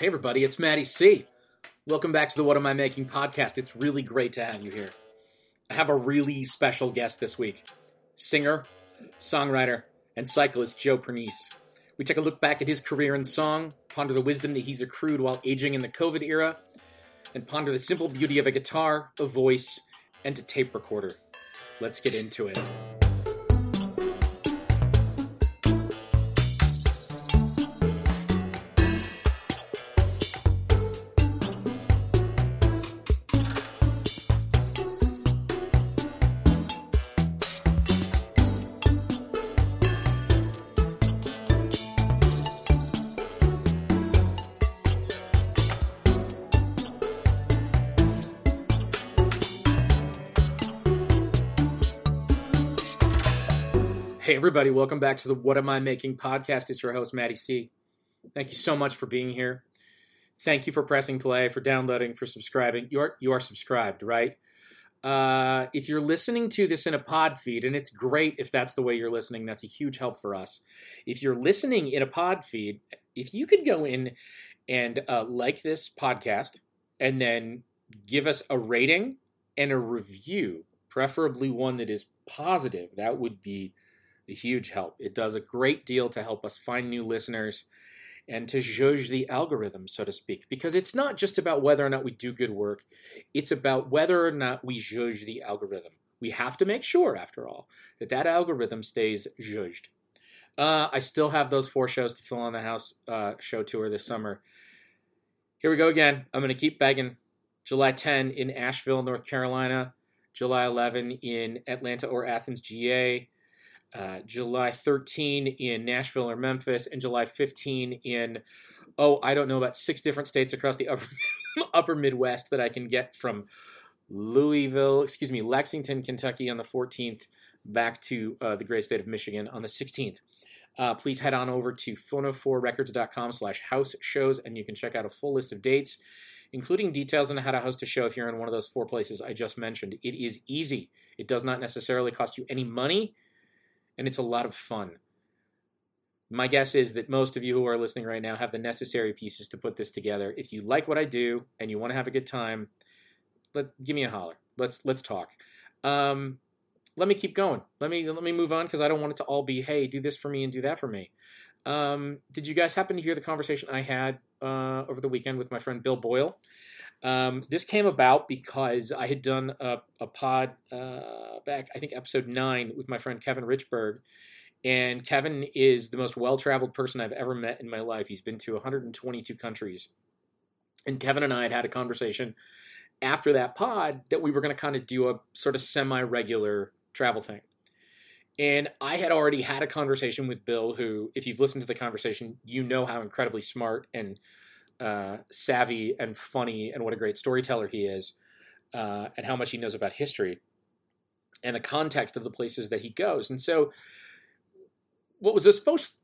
Hey everybody, it's Matty C. Welcome back to the What Am I Making podcast. It's really great to have you here. I have a really special guest this week. Singer, songwriter, and cyclist Joe Pernice. We take a look back at his career in song, ponder the wisdom that he's accrued while aging in the COVID era, and ponder the simple beauty of a guitar, a voice, and a tape recorder. Let's get into it. Everybody, welcome back to the What Am I Making podcast. It's your host, Matty C. Thank you so much for being here. Thank you for pressing play, for downloading, for subscribing. You are subscribed, right? If you're listening to this in a pod feed, and it's great if that's the way you're listening, that's a huge help for us. If you're listening in a pod feed, if you could go in and like this podcast and then give us a rating and a review, preferably one that is positive, that would be a huge help. It does a great deal to help us find new listeners and to judge the algorithm, so to speak, because it's not just about whether or not we do good work. It's about whether or not we judge the algorithm. We have to make sure, after all, that algorithm stays judged. I still have those 4 shows to fill on the house show tour this summer. Here we go again. I'm going to keep begging. July 10 in Asheville, North Carolina. July 11 in Atlanta or Athens, GA. July 13 in Nashville or Memphis, and July 15 in, I don't know, about 6 different states across the upper Midwest that I can get from Lexington, Kentucky on the 14th, back to the great state of Michigan on the 16th. Please head on over to phono4records.com/house shows, and you can check out a full list of dates, including details on how to host a show if you're in one of those 4 places I just mentioned. It is easy. It does not necessarily cost you any money. And it's a lot of fun. My guess is that most of you who are listening right now have the necessary pieces to put this together. If you like what I do and you want to have a good time, give me a holler. Let's talk. Let me keep going. Let me move on, because I don't want it to all be, hey, do this for me and do that for me. Did you guys happen to hear the conversation I had over the weekend with my friend Bill Boyle? This came about because I had done a pod back, I think, episode 9 with my friend Kevin Richburg. And Kevin is the most well-traveled person I've ever met in my life. He's been to 122 countries. And Kevin and I had a conversation after that pod that we were going to kind of do a sort of semi-regular travel thing. And I had already had a conversation with Bill, who, if you've listened to the conversation, you know how incredibly smart and savvy and funny and what a great storyteller he is, and how much he knows about history and the context of the places that he goes. And so what was supposed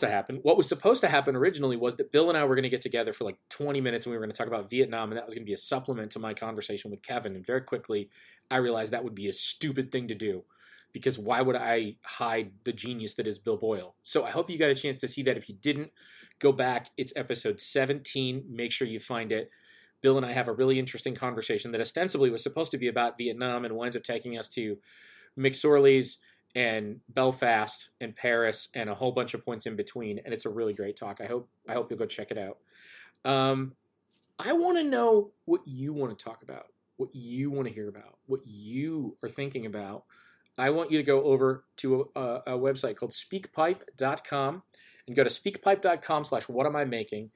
to happen originally was that Bill and I were going to get together for like 20 minutes and we were going to talk about Vietnam, and that was going to be a supplement to my conversation with Kevin. And very quickly I realized that would be a stupid thing to do, because why would I hide the genius that is Bill Boyle? So I hope you got a chance to see that. If you didn't, go back. It's episode 17. Make sure you find it. Bill and I have a really interesting conversation that ostensibly was supposed to be about Vietnam and winds up taking us to McSorley's and Belfast and Paris and a whole bunch of points in between. And it's a really great talk. I hope you'll go check it out. I want to know what you want to talk about, what you want to hear about, what you are thinking about. I want you to go over to a website called speakpipe.com and go to speakpipe.com/whatamimaking,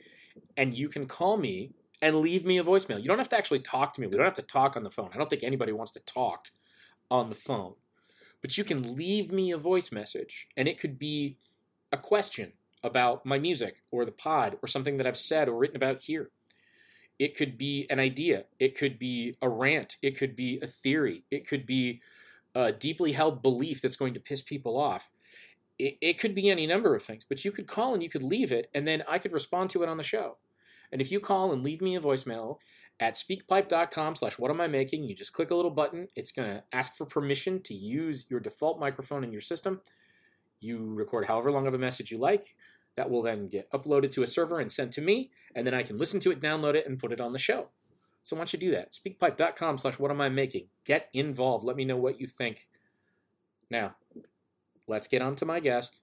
and you can call me and leave me a voicemail. You don't have to actually talk to me. We don't have to talk on the phone. I don't think anybody wants to talk on the phone. But you can leave me a voice message, and it could be a question about my music or the pod or something that I've said or written about here. It could be an idea. It could be a rant. It could be a theory. It could be a deeply held belief that's going to piss people off. It could be any number of things, but you could call and you could leave it, and then I could respond to it on the show. And if you call and leave me a voicemail at speakpipe.com/whatamimaking, you just click a little button. It's going to ask for permission to use your default microphone in your system. You record however long of a message you like. that will then get uploaded to a server and sent to me, and then I can listen to it, download it, and put it on the show. So why don't you do that? Speakpipe.com/whatamimaking. Get involved. Let me know what you think. Now, let's get on to my guest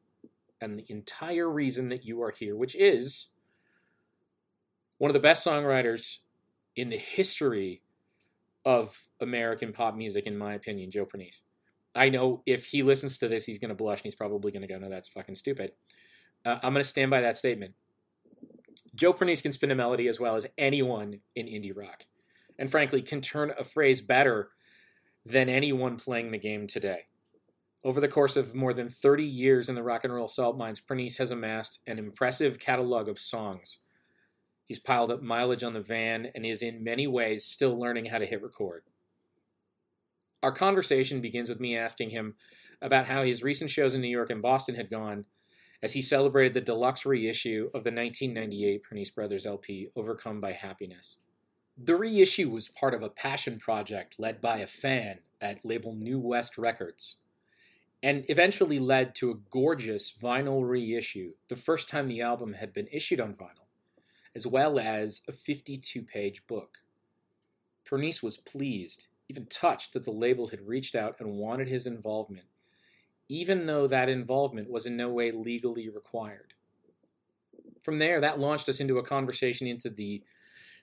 and the entire reason that you are here, which is one of the best songwriters in the history of American pop music, in my opinion, Joe Pernice. I know if he listens to this, he's going to blush, and he's probably going to go, no, that's fucking stupid. I'm going to stand by that statement. Joe Pernice can spin a melody as well as anyone in indie rock, and frankly, can turn a phrase better than anyone playing the game today. Over the course of more than 30 years in the rock and roll salt mines, Pernice has amassed an impressive catalog of songs. He's piled up mileage on the van and is in many ways still learning how to hit record. Our conversation begins with me asking him about how his recent shows in New York and Boston had gone, as he celebrated the deluxe reissue of the 1998 Pernice Brothers LP, Overcome by Happiness. The reissue was part of a passion project led by a fan at label New West Records, and eventually led to a gorgeous vinyl reissue, the first time the album had been issued on vinyl, as well as a 52-page book. Pernice was pleased, even touched, that the label had reached out and wanted his involvement, even though that involvement was in no way legally required. From there, that launched us into a conversation into the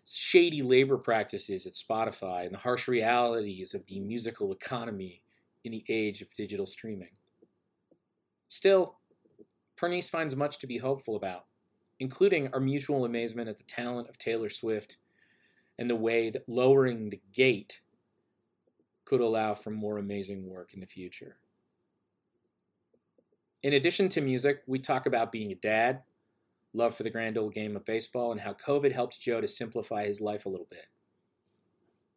shady labor practices at Spotify and the harsh realities of the musical economy in the age of digital streaming. Still, Pernice finds much to be hopeful about, including our mutual amazement at the talent of Taylor Swift and the way that lowering the gate could allow for more amazing work in the future. In addition to music, we talk about being a dad, love for the grand old game of baseball, and how COVID helps Joe to simplify his life a little bit.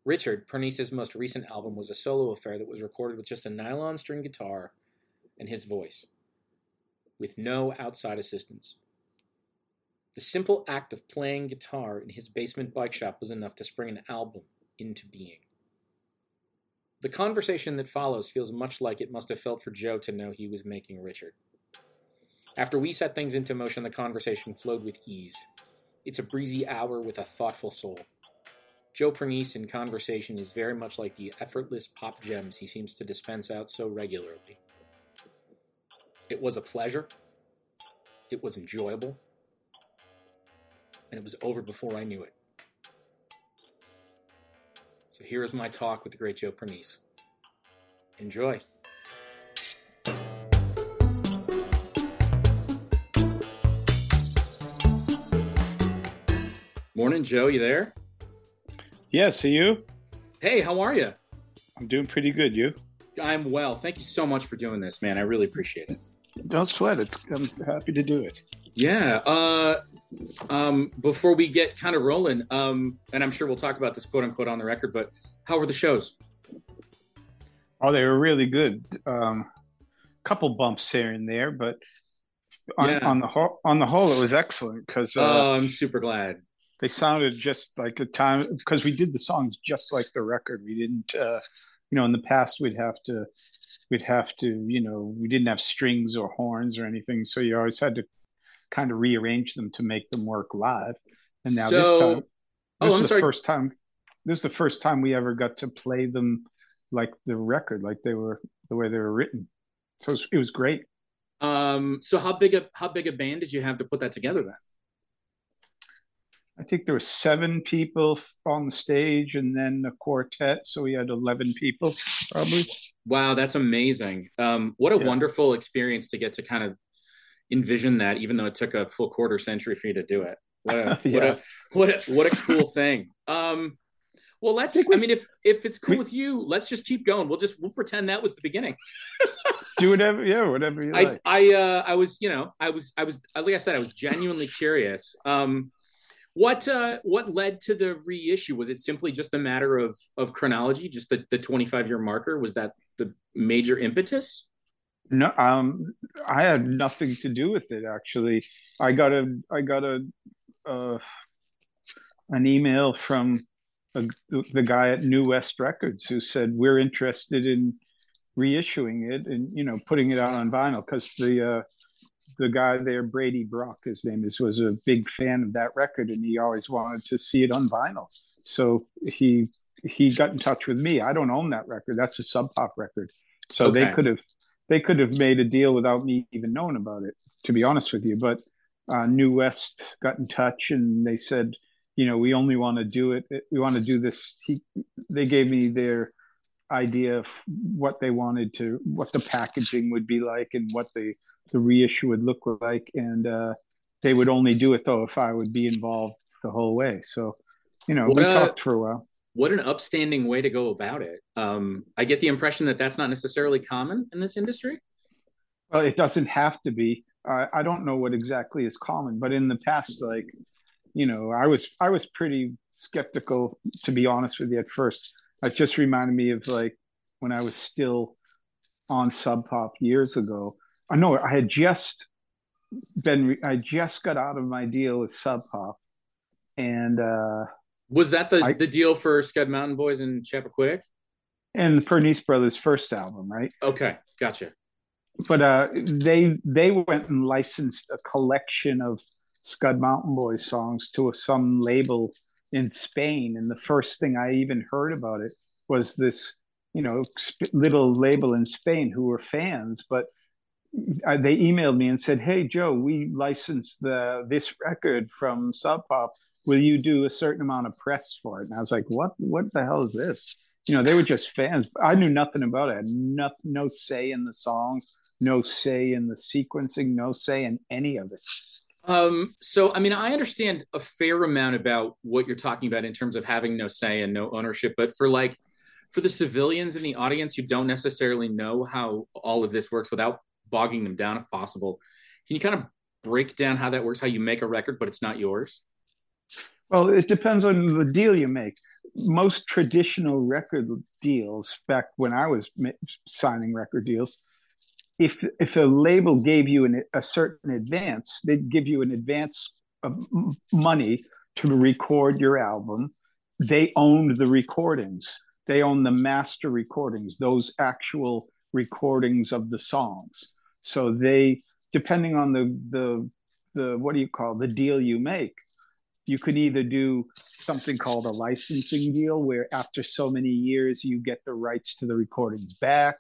Richard, Pernice's most recent album, was a solo affair that was recorded with just a nylon string guitar and his voice, with no outside assistance. The simple act of playing guitar in his basement bike shop was enough to spring an album into being. The conversation that follows feels much like it must have felt for Joe to know he was making Richard. After we set things into motion, the conversation flowed with ease. It's a breezy hour with a thoughtful soul. Joe Pernice in conversation is very much like the effortless pop gems he seems to dispense out so regularly. It was a pleasure. It was enjoyable. And it was over before I knew it. So here is my talk with the great Joe Pernice. Enjoy. Morning, Joe. You there? Yeah, see you. Hey, how are you? I'm doing pretty good. You? I'm well. Thank you so much for doing this, man. I really appreciate it. Don't sweat it. I'm happy to do it. Yeah. Before we get kind of rolling, and I'm sure we'll talk about this quote unquote on the record, but how were the shows? Oh, they were really good. Couple bumps here and there, but on the whole, it was excellent. Cause, oh, I'm super glad. They sounded just like a time, because we did the songs just like the record. We didn't, in the past we didn't have strings or horns or anything. So you always had to kind of rearrange them to make them work live. And now this is the first time we ever got to play them like the record, like they were, the way they were written. So it was great. So how big a band did you have to put that together then? I think there were 7 people on the stage and then a quartet. So we had 11 people probably. Wow, that's amazing. What a wonderful experience to get to kind of envision that, even though it took a full quarter century for you to do it. What a cool thing. Well, if it's cool with you, let's just keep going. We'll pretend that was the beginning. Do whatever, whatever you like. I was genuinely curious. What led to the reissue? Was it simply just a matter of chronology, just the 25-year marker? Was that the major impetus? No, I had nothing to do with it, actually. I got an email from the guy at New West Records who said, we're interested in reissuing it and, putting it out on vinyl, because the the guy there, Brady Brock, his name is, was a big fan of that record, and he always wanted to see it on vinyl. So he got in touch with me. I don't own that record. That's a Sub Pop record. So okay. they could have made a deal without me even knowing about it, to be honest with you. But New West got in touch and they said, you know, we only want to do it. We want to do this. They gave me their idea of what they wanted to, what the packaging would be like and what the reissue would look like. And they would only do it, though, if I would be involved the whole way. So, you know, we talked for a while. What an upstanding way to go about it. I get the impression that that's not necessarily common in this industry. Well, it doesn't have to be. I don't know what exactly is common, but in the past, like, you know, I was pretty skeptical, to be honest with you, at first. It just reminded me of like when I was still on Sub Pop years ago. I know I had just I just got out of my deal with Sub Pop, and was that the deal for Scud Mountain Boys and Chappaquiddick? And the Pernice Brothers' first album, right? Okay, gotcha. But they went and licensed a collection of Scud Mountain Boys songs to some label in Spain. And the first thing I even heard about it was this, you know, little label in Spain who were fans. But they emailed me and said, hey, Joe, we licensed this record from Sub Pop. Will you do a certain amount of press for it? And I was like, what the hell is this? You know, they were just fans. I knew nothing about it. I had no say in the songs, no say in the sequencing, no say in any of it. So, I mean, I understand a fair amount about what you're talking about in terms of having no say and no ownership, but for the civilians in the audience who don't necessarily know how all of this works without bogging them down if possible, can you kind of break down how that works, how you make a record, but it's not yours? Well, it depends on the deal you make. Most traditional record deals, back when I was signing record deals, if a label gave you a certain advance, they'd give you an advance of money to record your album. They owned the recordings. They owned the master recordings, those actual recordings of the songs. So they, depending on the what do you call the deal you make, you could either do something called a licensing deal, where after so many years you get the rights to the recordings back.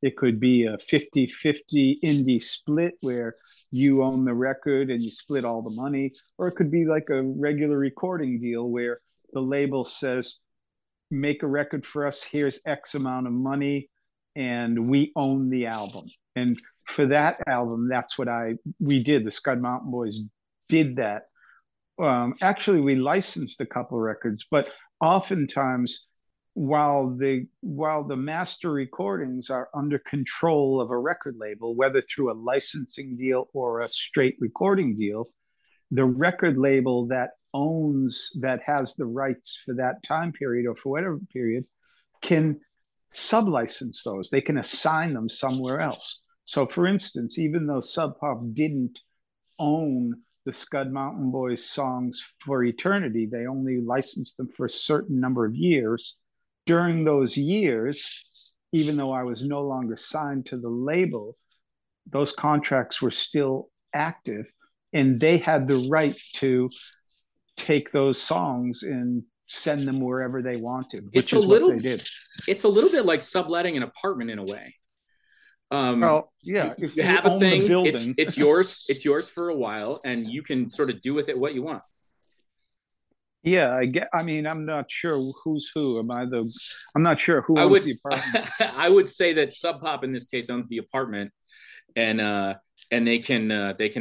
It could be a 50-50 indie split where you own the record and you split all the money. Or it could be like a regular recording deal where the label says, make a record for us, here's X amount of money, and we own the album. And for that album, that's what we did. The Scud Mountain Boys did that. Actually, we licensed a couple records, but oftentimes, while the master recordings are under control of a record label, whether through a licensing deal or a straight recording deal, the record label that has the rights for that time period or for whatever period can sub-license those. They can assign them somewhere else. So for instance, even though Sub Pop didn't own the Scud Mountain Boys songs for eternity, they only licensed them for a certain number of years. During those years, even though I was no longer signed to the label, those contracts were still active, and they had the right to take those songs and send them wherever they wanted, which is what they did. It's a little bit like subletting an apartment in a way. Well, yeah, if you have a thing, it's yours. It's yours for a while, and you can sort of do with it what you want. Yeah, I mean, I'm not sure who's who. I'm not sure who owns the apartment. I would say that Sub Pop in this case owns the apartment, and they can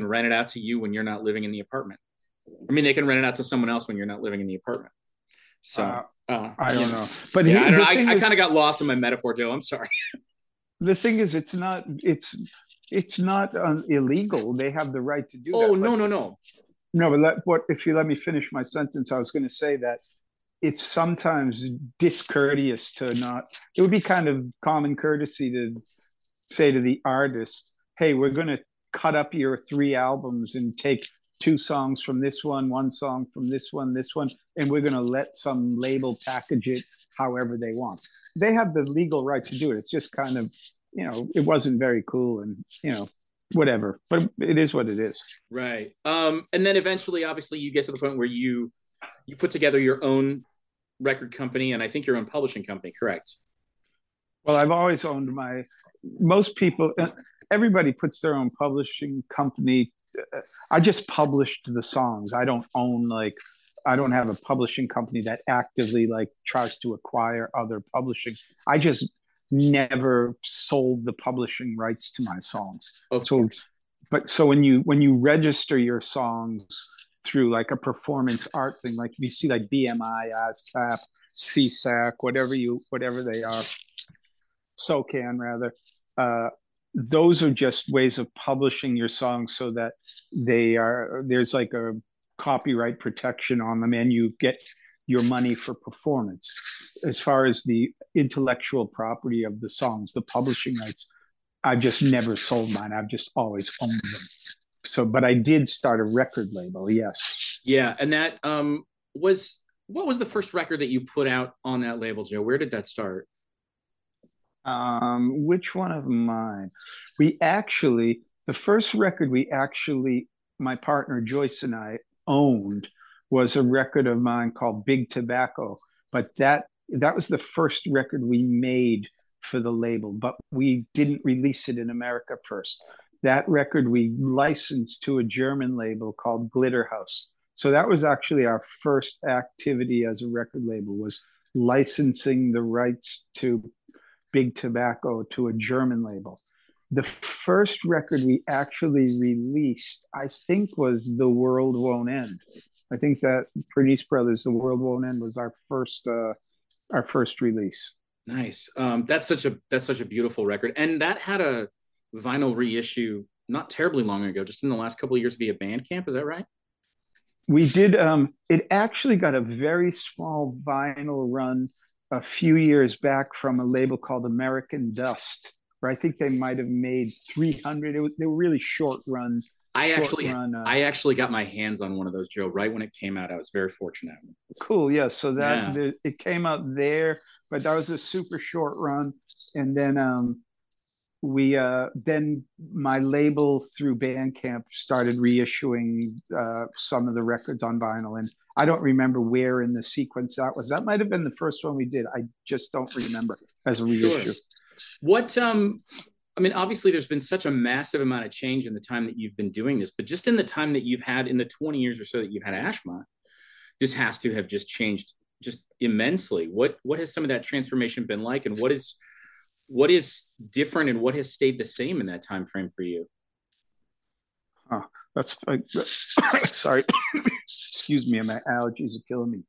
rent it out to you when you're not living in the apartment. I mean, they can rent it out to someone else when you're not living in the apartment. So I don't know, but yeah, I kind of got lost in my metaphor, Joe. I'm sorry. The thing is, it's not illegal. They have the right to do that. Oh, no. No, but if you let me finish my sentence, I was going to say that it's sometimes discourteous to not. It would be kind of common courtesy to say to the artist, hey, we're going to cut up your three albums and take two songs from this one song from this one, and we're going to let some label package it however they want. They have the legal right to do it. It's just kind of, you know, it wasn't very cool. And, you know, whatever, but it is what it is. Right. And then eventually, obviously, you get to the point where you put together your own record company and I think your own publishing company, correct? Well, I've always owned my, most people, everybody puts their own publishing company. I just published the songs. I don't own, like, I don't have a publishing company that actively like tries to acquire other publishing. I just never sold the publishing rights to my songs. So when you register your songs through like a performance art thing, like you see like BMI, ASCAP, SESAC, whatever they are, SOCAN rather, those are just ways of publishing your songs so that there's like a copyright protection on them and you get your money for performance. As far as the intellectual property of the songs, the publishing rights, I've just never sold mine. I've just always owned them. So, but I did start a record label. Yes. Yeah. And that what was the first record that you put out on that label, Joe? Where did that start? Which one of mine? The first record my partner Joyce and I owned was a record of mine called Big Tobacco. But that was the first record we made for the label, but we didn't release it in America first. That record we licensed to a German label called Glitterhouse. So that was actually our first activity as a record label, was licensing the rights to Big Tobacco to a German label. The first record we actually released, I think, was The World Won't End. I think that Pernice Brothers, The World Won't End, was our first release. Nice. That's such a beautiful record, and that had a vinyl reissue not terribly long ago, just in the last couple of years via Bandcamp. Is that right? We did. It actually got a very small vinyl run a few years back from a label called American Dust, where I think they might have made 300. They were really short runs. I actually got my hands on one of those, Joe, right when it came out. I was very fortunate. Cool. Yeah. So that it came out there, but that was a super short run. And then we my label through Bandcamp started reissuing some of the records on vinyl. And I don't remember where in the sequence that was. That might've been the first one we did. I just don't remember as a reissue. Sure. I mean, obviously, there's been such a massive amount of change in the time that you've been doing this, but just in the time that you've had, in the 20 years or so that you've had ASHMA, this has to have just changed just immensely. What has some of that transformation been like, and what is different, and what has stayed the same in that time frame for you? Oh, that's sorry. Excuse me, my allergies are killing me.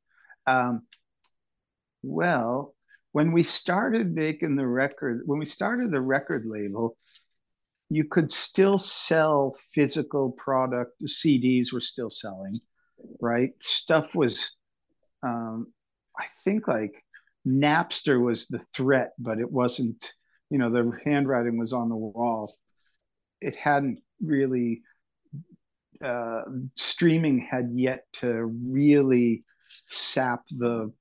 Well. When we started making the record, when we started the record label, you could still sell physical product. CDs were still selling, right? Stuff was, I think like Napster was the threat, but it wasn't, you know, the handwriting was on the wall. It hadn't really, streaming had yet to really sap the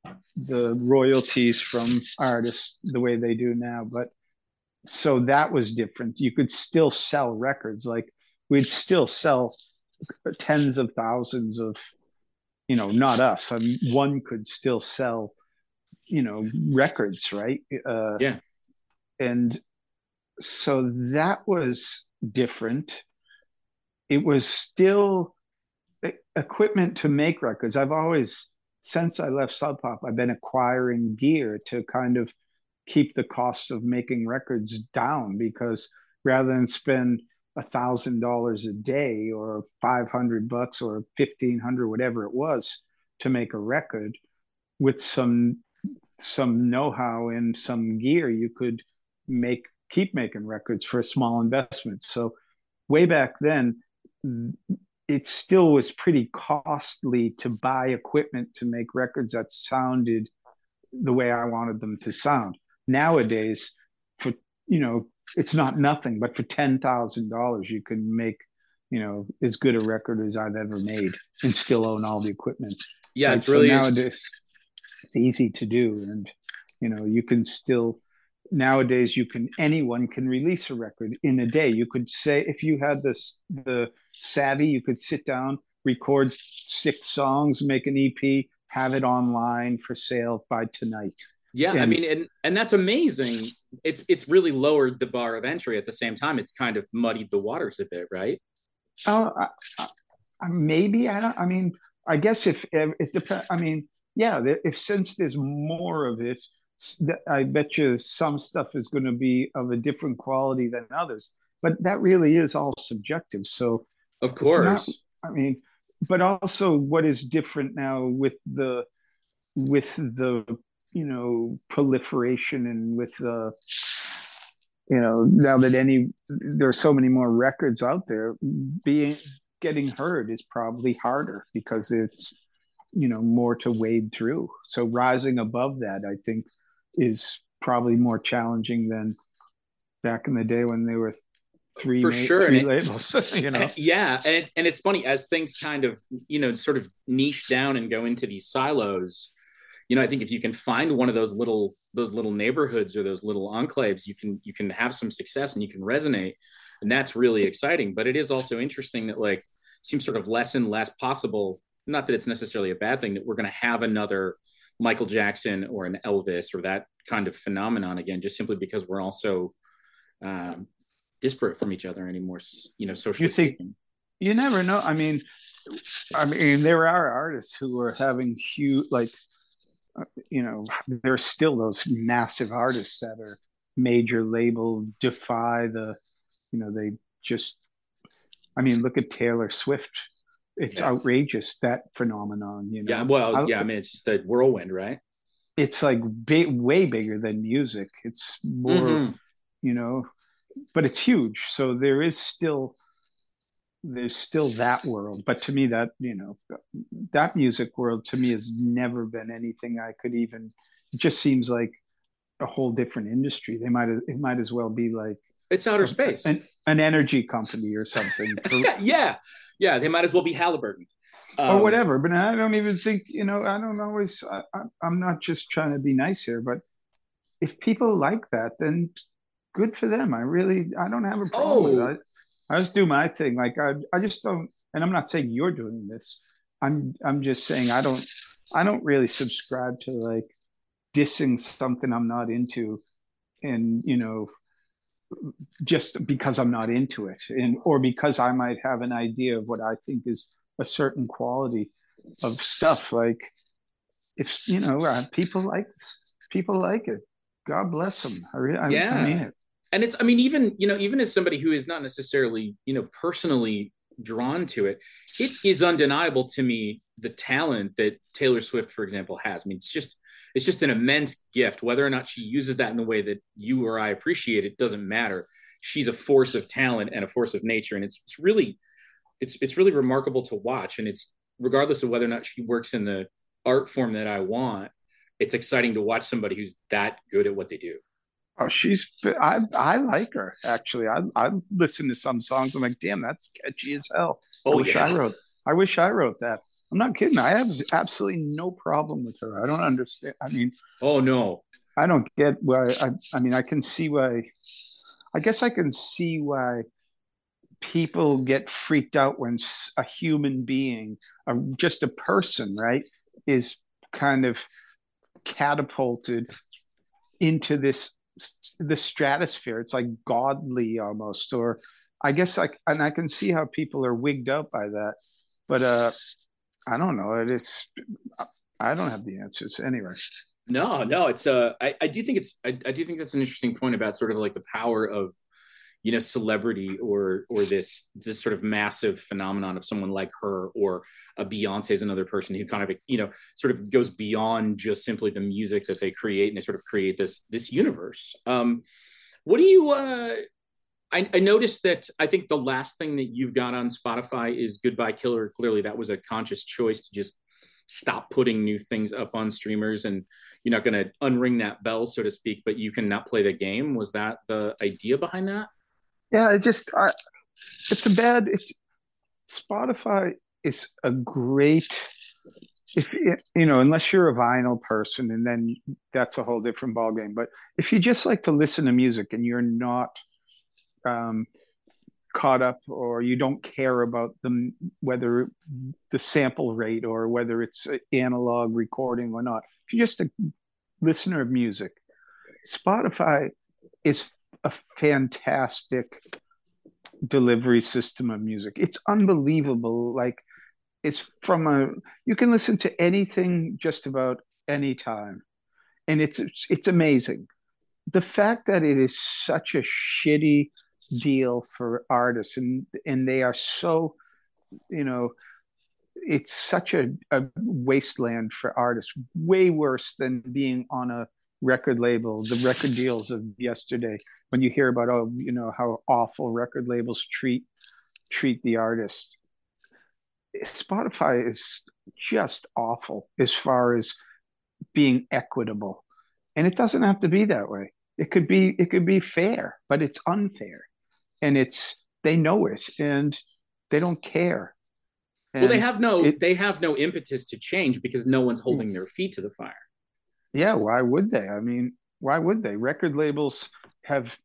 royalties from artists the way they do now. But so that was different. You could still sell records. Like we'd still sell tens of thousands of, you know, not us. I mean, one could still sell, you know, records, right? Yeah. And so that was different. It was still equipment to make records. I've always, since I left Sub Pop, I've been acquiring gear to kind of keep the cost of making records down, because rather than spend $1,000 a day or $500 or $1,500, whatever it was, to make a record, with some know-how and some gear, you could keep making records for small investments. So way back then, it still was pretty costly to buy equipment to make records that sounded the way I wanted them to sound. Nowadays, for, you know, it's not nothing, but for $10,000 you can make, you know, as good a record as I've ever made and still own all the equipment. Yeah, right? It's really, so nowadays it's easy to do, and you know, you can still nowadays you can, anyone can release a record in a day. You could say, if you had this, the savvy, you could sit down, record 6 songs, make an EP, have it online for sale by tonight. Yeah, I mean, and that's amazing. It's really lowered the bar of entry. At the same time, it's kind of muddied the waters a bit, right? Maybe, I don't. I mean, I guess if it depends. I mean, yeah. If since there's more of it, I bet you some stuff is going to be of a different quality than others. But that really is all subjective. So, of course, it's not, I mean, but also what is different now with the you know, proliferation, and with the you know, now that there are so many more records out there, getting heard is probably harder because it's, you know, more to wade through. So rising above that, I think, is probably more challenging than back in the day when there were three labels. You know? Yeah, and it's funny, as things kind of, you know, sort of niche down and go into these silos. You know, I think if you can find one of those little neighborhoods or those little enclaves, you can have some success and you can resonate, and that's really exciting. But it is also interesting that, like, seems sort of less and less possible. Not that it's necessarily a bad thing that we're going to have another Michael Jackson or an Elvis or that kind of phenomenon again, just simply because we're also disparate from each other anymore. You know, socially. You think speaking. You never know. I mean, there are artists who are having huge, like, you know, there are still those massive artists that are major label defy the, you know, they just, I mean, look at Taylor Swift. It's outrageous, that phenomenon, you know. Yeah, well, I mean, it's just a whirlwind, right? It's like way bigger than music. It's more, you know, but it's huge. So there's still that world. But to me, that, you know, that music world to me has never been anything I could even, it just seems like a whole different industry. It might as well be like, it's outer space, an energy company or something. Yeah. They might as well be Halliburton or whatever. But I don't even think, you know, I don't always, I'm not just trying to be nice here, but if people like that, then good for them. I don't have a problem with that. I just do my thing. Like I just don't, and I'm not saying you're doing this. I'm just saying I don't really subscribe to like dissing something I'm not into, and, you know, just because I'm not into it, and or because I might have an idea of what I think is a certain quality of stuff. Like, if, you know, people like it, God bless them. I mean it. And it's, I mean, even, you know, even as somebody who is not necessarily, you know, personally drawn to it, it is undeniable to me, the talent that Taylor Swift, for example, has. I mean, it's just an immense gift. Whether or not she uses that in the way that you or I appreciate it doesn't matter. She's a force of talent and a force of nature. And it's really remarkable to watch. And it's, regardless of whether or not she works in the art form that I want, it's exciting to watch somebody who's that good at what they do. Oh, I like her, actually. I listen to some songs. I'm like, damn, that's catchy as hell. I wish I wrote that. I'm not kidding. I have absolutely no problem with her. I don't understand. I mean, oh no, I don't get why. I mean, I can see why. I guess I can see why people get freaked out when a human being, just a person, right, is kind of catapulted into the stratosphere. It's like godly almost, or I guess and I can see how people are wigged out by that, but I don't know. It is, I don't have the answers anyway. No, it's I do think it's, I do think that's an interesting point about sort of like the power of, you know, celebrity or this sort of massive phenomenon of someone like her, or a Beyonce is another person who kind of, you know, sort of goes beyond just simply the music that they create, and they sort of create this universe. What do you, I noticed that I think the last thing that you've got on Spotify is Goodbye Killer. Clearly that was a conscious choice to just stop putting new things up on streamers, and you're not going to unring that bell, so to speak, but you can not play the game. Was that the idea behind that? Yeah, Spotify is a great if you know, unless you're a vinyl person, and then that's a whole different ballgame. But if you just like to listen to music and you're not caught up, or you don't care about them, whether the sample rate or whether it's analog recording or not, if you're just a listener of music, Spotify is a fantastic delivery system of music. It's unbelievable. Like, it's from you can listen to anything just about any time, and it's amazing. The fact that it is such a shitty deal for artists, and they are so, you know, it's such a wasteland for artists, way worse than being on a record label, the record deals of yesterday, when you hear about, oh, you know, how awful record labels treat the artists. Spotify is just awful as far as being equitable, and it doesn't have to be that way. It could be fair, but it's unfair, and they know it, and they don't care. And well, they have no impetus to change because no one's holding their feet to the fire. Yeah, why would they? I mean, why would they? Record labels have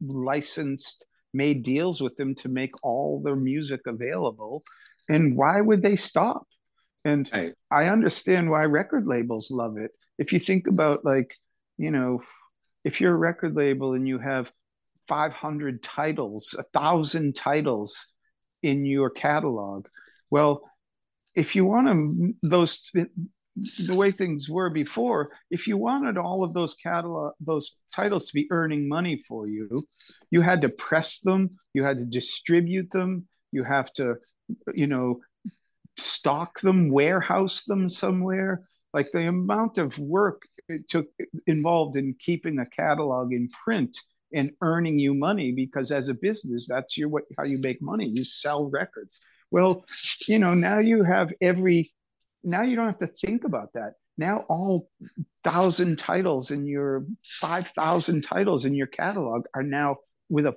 made deals with them to make all their music available. And why would they stop? And right. I understand why record labels love it. If you think about, like, you know, if you're a record label and you have 500 titles, 1,000 titles in your catalog, well, if you want them, the way things were before, if you wanted all of those titles to be earning money for you, you had to press them, you had to distribute them, you have to, you know, stock them, warehouse them somewhere. Like, the amount of work involved in keeping a catalog in print and earning you money, because as a business, that's how you make money. You sell records. Well, you know, now you don't have to think about that. Now all 1,000 titles in your 5,000 titles in your catalog are now, with a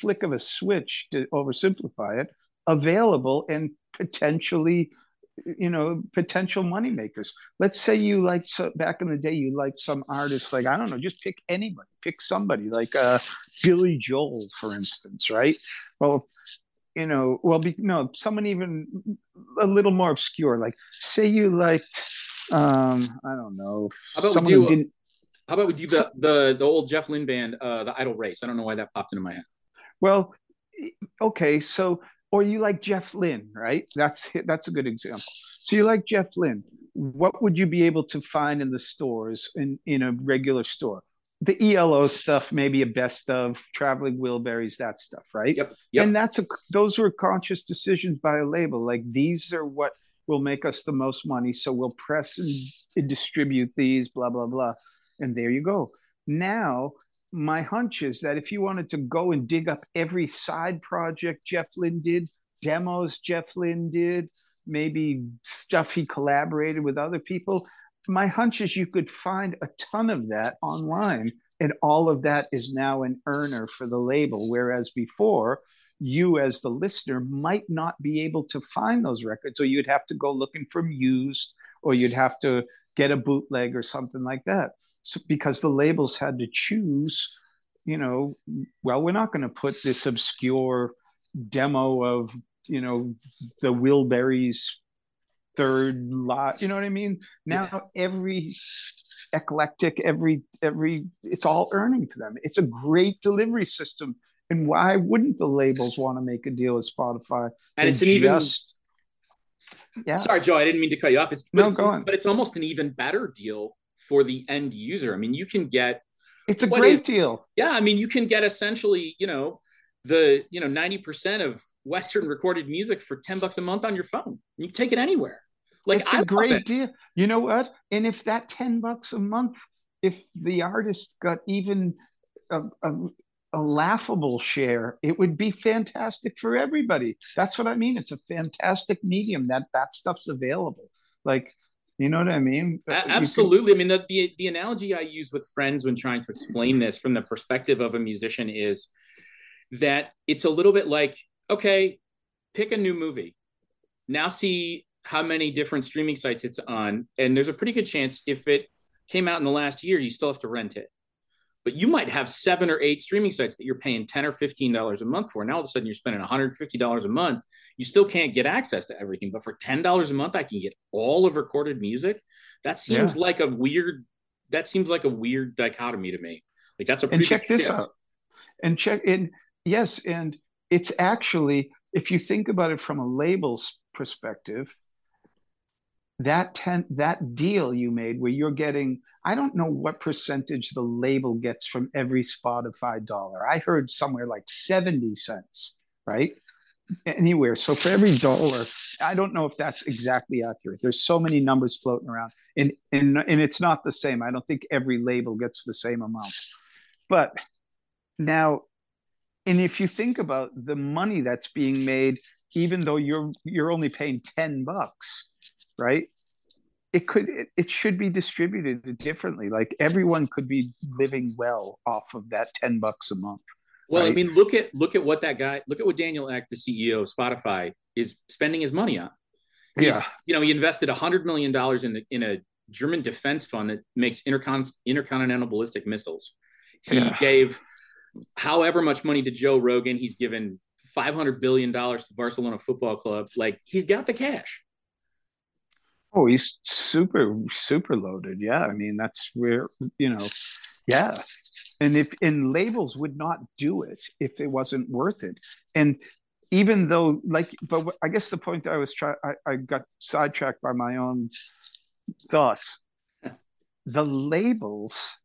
flick of a switch, to oversimplify it, available and potentially, you know, potential moneymakers. Let's say you liked, back in the day, you liked some artist, like, I don't know, just pick anybody, pick somebody like Billy Joel, for instance, right? Well, you know, someone even a little more obscure, like, say you liked, I don't know. How about we do the old Jeff Lynne band, The Idle Race? I don't know why that popped into my head. Well, okay, so. Or you like Jeff Lynne, right? That's a good example. So you like Jeff Lynne. What would you be able to find in the stores, in a regular store? The ELO stuff, maybe a best of, Traveling Wilburys, that stuff, right? Yep. And those were conscious decisions by a label. Like, these are what will make us the most money, so we'll press and distribute these, blah, blah, blah. And there you go. Now, my hunch is that if you wanted to go and dig up every side project Jeff Lynne did, demos Jeff Lynne did, maybe stuff he collaborated with other people, my hunch is you could find a ton of that online, and all of that is now an earner for the label, whereas before, you as the listener might not be able to find those records, or you'd have to go looking for used, or you'd have to get a bootleg or something like that. So, because the labels had to choose, you know, well, we're not going to put this obscure demo of, you know, the Wilburys' third lot, you know what I mean? Now every eclectic, every it's all earning for them. It's a great delivery system. And why wouldn't the labels want to make a deal with Spotify? And it's sorry, Joe, I didn't mean to cut you off. But it's almost an even better deal for the end user. I mean, you can get, it's a great deal. Yeah. I mean, you can get essentially, you know, 90% of Western recorded music for $10 a month on your phone. You can take it anywhere. Like, it's a great deal. You know what? And if that $10 a month, if the artist got even a laughable share, it would be fantastic for everybody. That's what I mean. It's a fantastic medium that stuff's available. Like, you know what I mean? Absolutely. I mean, the analogy I use with friends when trying to explain this from the perspective of a musician is that it's a little bit like, okay, pick a new movie. Now see how many different streaming sites it's on. And there's a pretty good chance if it came out in the last year, you still have to rent it. But you might have 7 or 8 streaming sites that you're paying $10 or $15 a month for. Now, all of a sudden, you're spending $150 a month. You still can't get access to everything. But for $10 a month, I can get all of recorded music. That seems like a weird, that seems like a weird dichotomy to me. Like, that's a pretty big shift. And check this out. And check in. Yes. And it's actually, if you think about it from a label's perspective, that deal you made where you're getting, I don't know what percentage the label gets from every Spotify dollar. I heard somewhere like 70 cents, right? Anywhere. So for every dollar, I don't know if that's exactly accurate. There's so many numbers floating around, and it's not the same. I don't think every label gets the same amount. But now, and if you think about the money that's being made, even though you're only paying $10, right? It should be distributed differently. Like, everyone could be living well off of that $10 a month. Well, right? I mean, look at what that guy, look at what Daniel Ek, the CEO of Spotify, is spending his money on. You know, he invested $100 million in a German defense fund that makes intercontinental ballistic missiles. He gave however much money to Joe Rogan. He's given $500 billion to Barcelona Football Club. Like, he's got the cash. Oh, he's super, super loaded. Yeah. I mean, that's where, you know, yeah. And labels would not do it if it wasn't worth it. And even though, like, but I guess the point I got sidetracked by my own thoughts. The labels,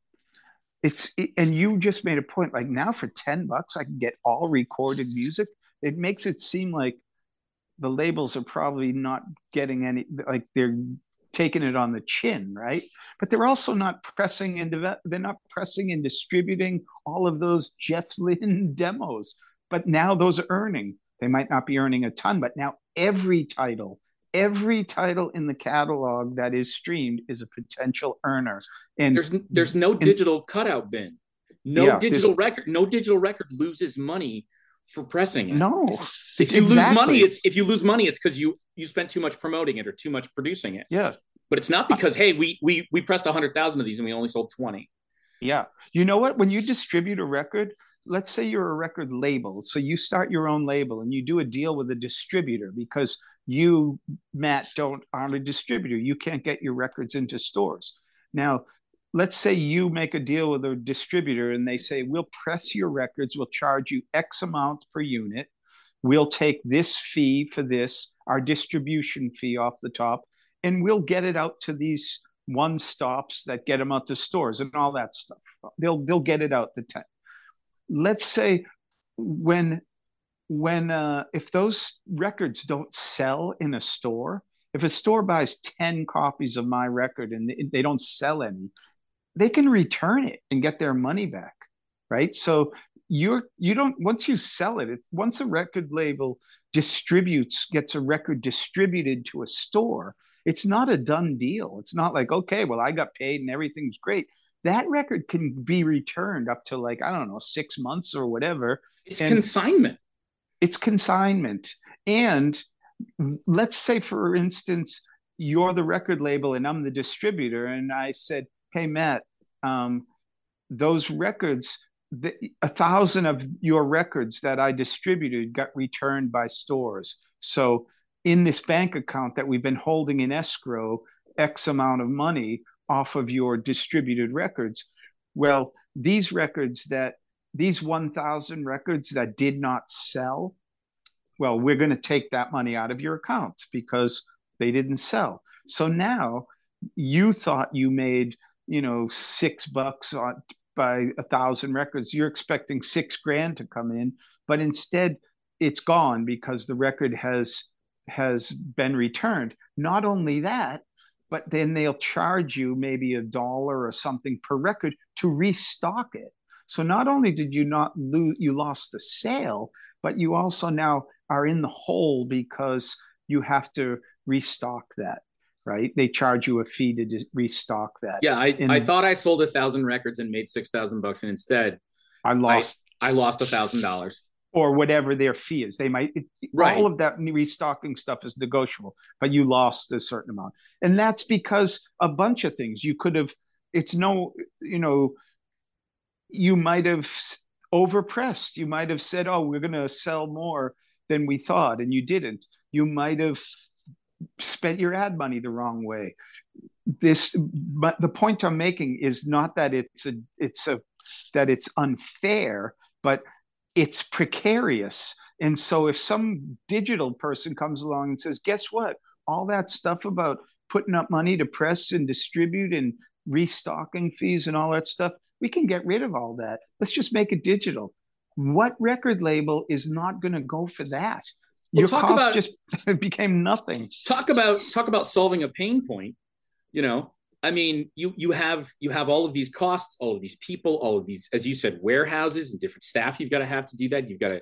and you just made a point, like, now for $10, I can get all recorded music. It makes it seem like the labels are probably not getting any, like, they're taking it on the chin, right? But they're also not pressing and they're not pressing and distributing all of those Jeff Lynne demos. But now those are earning. They might not be earning a ton, but now every title in the catalog that is streamed is a potential earner. And there's no digital cutout bin. No digital record loses money for pressing it. No. If you lose money, it's because you spent too much promoting it or too much producing it. Yeah. But it's not because, hey, we pressed 100,000 of these and we only sold 20. Yeah. You know what? When you distribute a record, let's say you're a record label. So you start your own label and you do a deal with a distributor because you, Matt, aren't a distributor. You can't get your records into stores. Now, let's say you make a deal with a distributor and they say, we'll press your records. We'll charge you X amount per unit. We'll take this fee for this, our distribution fee off the top, and we'll get it out to these one stops that get them out to stores and all that stuff. They'll get it out the time. Let's say when if those records don't sell in a store, if a store buys 10 copies of my record and they don't sell any, they can return it and get their money back, right? So once you sell it, once a record label gets a record distributed to a store, it's not a done deal. It's not like, okay, well, I got paid and everything's great. That record can be returned up to, like, I don't know, 6 months or whatever. It's consignment. And let's say, for instance, you're the record label and I'm the distributor, and I said, hey, Matt, those records, 1,000 of your records that I distributed got returned by stores. So in this bank account that we've been holding in escrow, X amount of money off of your distributed records. Well, these 1,000 records that did not sell, well, we're going to take that money out of your account because they didn't sell. So now you thought you made, you know, $6 on by 1,000 records. You're expecting $6,000 to come in, but instead it's gone because the record has been returned. Not only that, but then they'll charge you maybe $1 or something per record to restock it. So not only did you not lose, you lost the sale, but you also now are in the hole because you have to restock that. Right? They charge you a fee to restock that. Yeah, I thought I sold 1,000 records and made $6,000, and instead I lost $1,000. or whatever their fee is. They might, all of that restocking stuff is negotiable, but you lost a certain amount. And that's because a bunch of things you could have, you might have overpressed. You might have said, oh, we're going to sell more than we thought, and you didn't. You might have spent your ad money the wrong way. But the point I'm making is not that that it's unfair, but it's precarious. And so if some digital person comes along and says, guess what? All that stuff about putting up money to press and distribute and restocking fees and all that stuff, we can get rid of all that. Let's just make it digital. What record label is not going to go for that? Your cost just became nothing. Talk about solving a pain point. I mean, you have all of these costs, all of these people, all of these, as you said, warehouses and different staff. You've got to have to do that. You've got to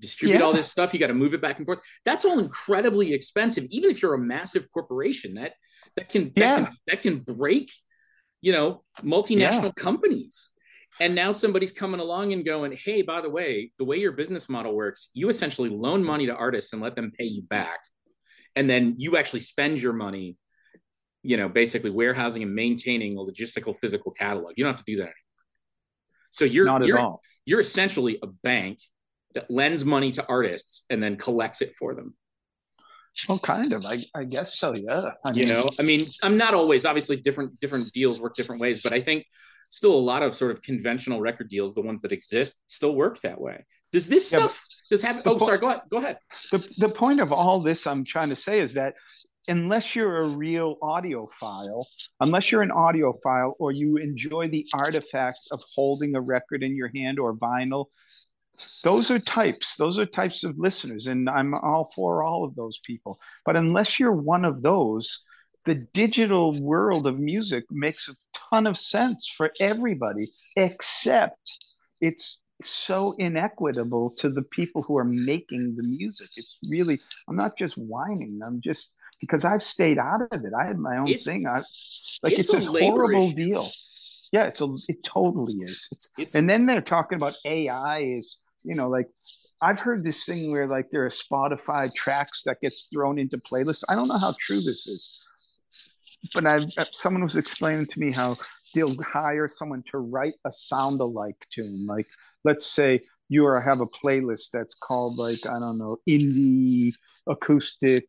distribute all this stuff. You got to move it back and forth. That's all incredibly expensive. Even if you're a massive corporation, that can break, multinational companies. And now somebody's coming along and going, hey, by the way your business model works, you essentially loan money to artists and let them pay you back. And then you actually spend your money, basically warehousing and maintaining a logistical physical catalog. You don't have to do that anymore. So you're essentially a bank that lends money to artists and then collects it for them. Well, kind of. I guess so, yeah. I'm not always, obviously different deals work different ways, but I think still a lot of sort of conventional record deals, the ones that exist, still work that way. Does this stuff go ahead. The point of all this I'm trying to say is that unless you're a real audiophile, or you enjoy the artifact of holding a record in your hand or vinyl, those are types of listeners. And I'm all for all of those people. But unless you're one of those, the digital world of music makes a ton of sense for everybody, except it's so inequitable to the people who are making the music. It's really, I'm not just whining. I'm just, because I've stayed out of it. I had my own thing. It's a horrible deal. Yeah, it totally is. And then they're talking about AI is, I've heard this thing where there are Spotify tracks that gets thrown into playlists. I don't know how true this is. But someone was explaining to me how they'll hire someone to write a sound-alike tune. Like, let's say you have a playlist that's called, I don't know, indie, acoustic,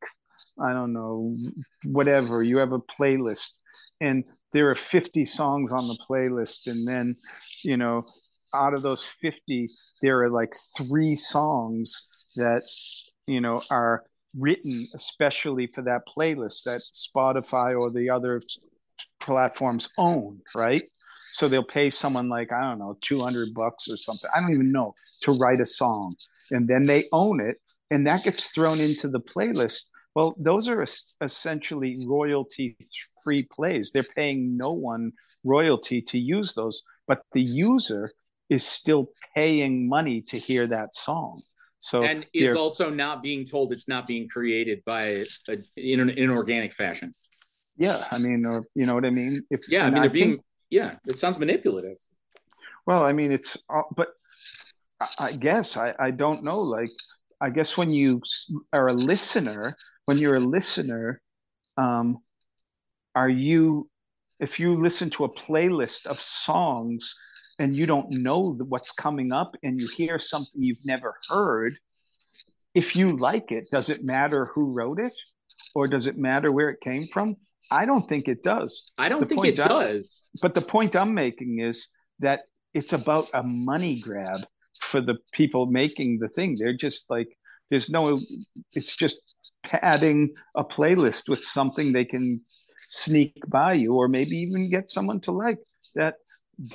I don't know, whatever. You have a playlist, and there are 50 songs on the playlist. And then, out of those 50, there are 3 songs that, are written especially for that playlist that Spotify or the other platforms own, right? So they'll pay someone I don't know, $200 or something, I don't even know, to write a song. And then they own it, and that gets thrown into the playlist. Well, those are essentially royalty-free plays. They're paying no one royalty to use those, but the user is still paying money to hear that song. So and is also not being told it's not being created by in an inorganic fashion. Yeah, I mean, or you know what I mean? It sounds manipulative. Well, I mean, it's, but I guess, I don't know. I guess when you are a listener, if you listen to a playlist of songs and you don't know what's coming up and you hear something you've never heard, if you like it, does it matter who wrote it? Or does it matter where it came from? I don't think it does. I don't think it does. But the point I'm making is that it's about a money grab for the people making the thing. They're just it's just padding a playlist with something they can sneak by you, or maybe even get someone to like that.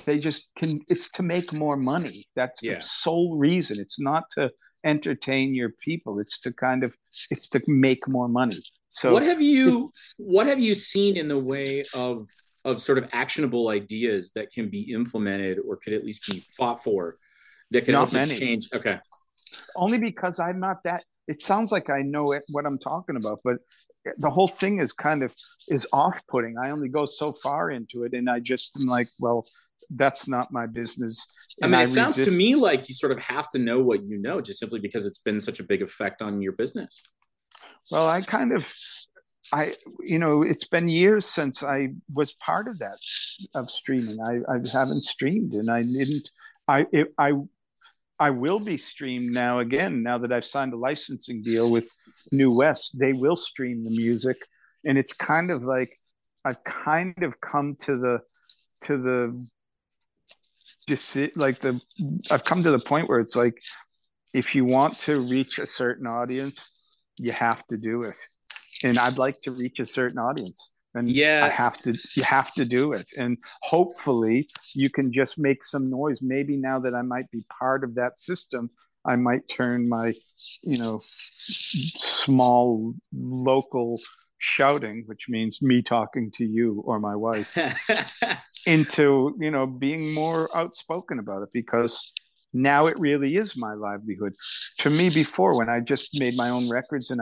They just can, it's to make more money. That's the sole reason. It's not to entertain your people. It's to to make more money. So what have you seen in the way of sort of actionable ideas that can be implemented or could at least be fought for? That can help change. Okay. Only because I'm not that. It sounds like I know what I'm talking about, but the whole thing is off-putting. I only go so far into it, and I just am like, well, that's not my business. And I mean, it sounds to me like you sort of have to know what you know, just simply because it's been such a big effect on your business. Well, I kind of, it's been years since I was part of that, of streaming. I haven't streamed, and I didn't. I will be streamed now again, now that I've signed a licensing deal with New West. They will stream the music. And it's kind of like, I've kind of come to the point where it's like, if you want to reach a certain audience, you have to do it. And I'd like to reach a certain audience, and you have to do it. And hopefully you can just make some noise. Maybe now that I might be part of that system, I might turn my, small local shouting, which means me talking to you or my wife, into, being more outspoken about it, because now it really is my livelihood. To me, before, when I just made my own records, and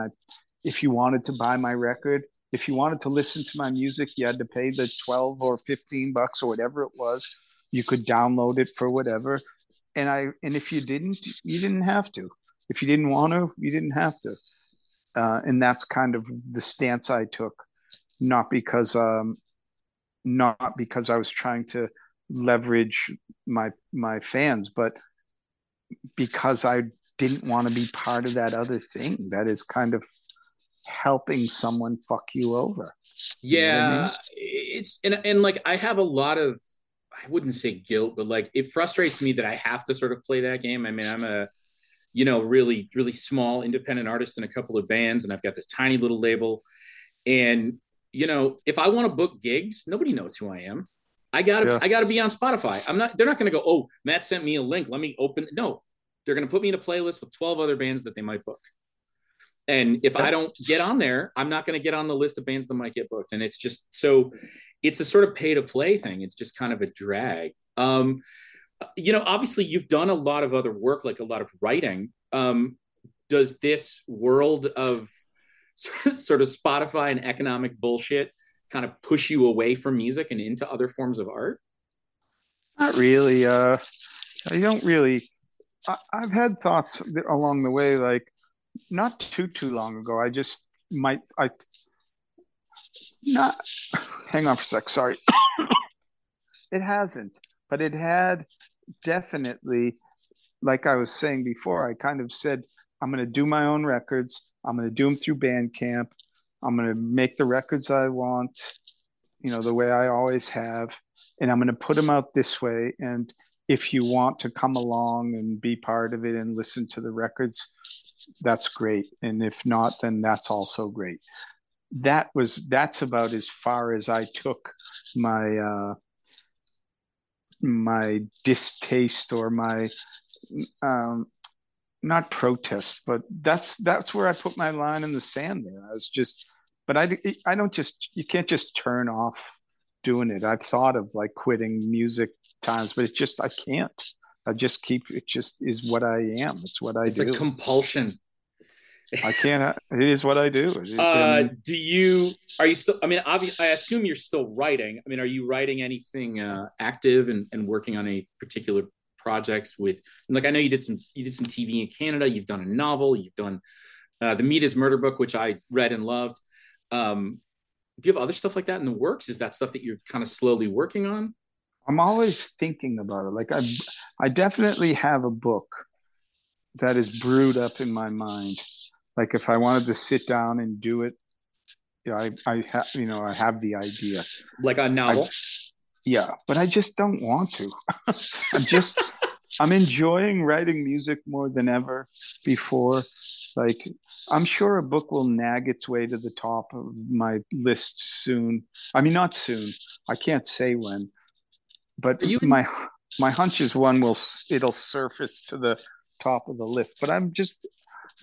if you wanted to buy my record, if you wanted to listen to my music, you had to pay the $12 or $15 or whatever it was. You could download it for whatever. And if you didn't, you didn't have to. If you didn't want to, you didn't have to. And that's kind of the stance I took, not because I was trying to leverage my fans, but because I didn't want to be part of that other thing that is kind of helping someone fuck you over. You know what I mean? It's and I have a lot of, I wouldn't say guilt, but like, it frustrates me that I have to sort of play that game. I mean, I'm a really, really small independent artist in a couple of bands, and I've got this tiny little label. And, if I want to book gigs, nobody knows who I am. I gotta be on Spotify. They're not going to go, oh, Matt sent me a link, let me open. No, they're going to put me in a playlist with 12 other bands that they might book. And if I don't get on there, I'm not going to get on the list of bands that might get booked. And it's just, so it's a sort of pay to play thing. It's just kind of a drag. Obviously you've done a lot of other work, like a lot of writing. Does this world of sort of Spotify and economic bullshit kind of push you away from music and into other forms of art? Not really. I don't really. I've had thoughts along the way, like not too long ago. I just might. Hang on for a sec. Sorry. It hasn't. But it had definitely, like I was saying before, I kind of said, I'm going to do my own records. I'm going to do them through Bandcamp. I'm going to make the records I want, the way I always have. And I'm going to put them out this way. And if you want to come along and be part of it and listen to the records, that's great. And if not, then that's also great. That's about as far as I took my, my distaste or my not protest, but that's where I put my line in the sand there. I was just, but I don't just, you can't just turn off doing it. I've thought of like quitting music times, but I can't. I just is what I am. It's what I do. It's a compulsion. I can't, it is what I do. I assume you're still writing. I mean, are you writing anything active and working on any particular projects with, like, I know you did some TV in Canada, you've done a novel, you've done the Meat is Murder book, which I read and loved. Do you have other stuff like that in the works? Is that stuff that you're kind of slowly working on? I'm always thinking about it. Like I definitely have a book that is brewed up in my mind. Like if I wanted to sit down and do it, I have the idea. Like a novel? But I just don't want to. I'm enjoying writing music more than ever before. Like I'm sure a book will nag its way to the top of my list soon. I mean, not soon. I can't say when. But my hunch is one it'll surface to the top of the list. But I'm just...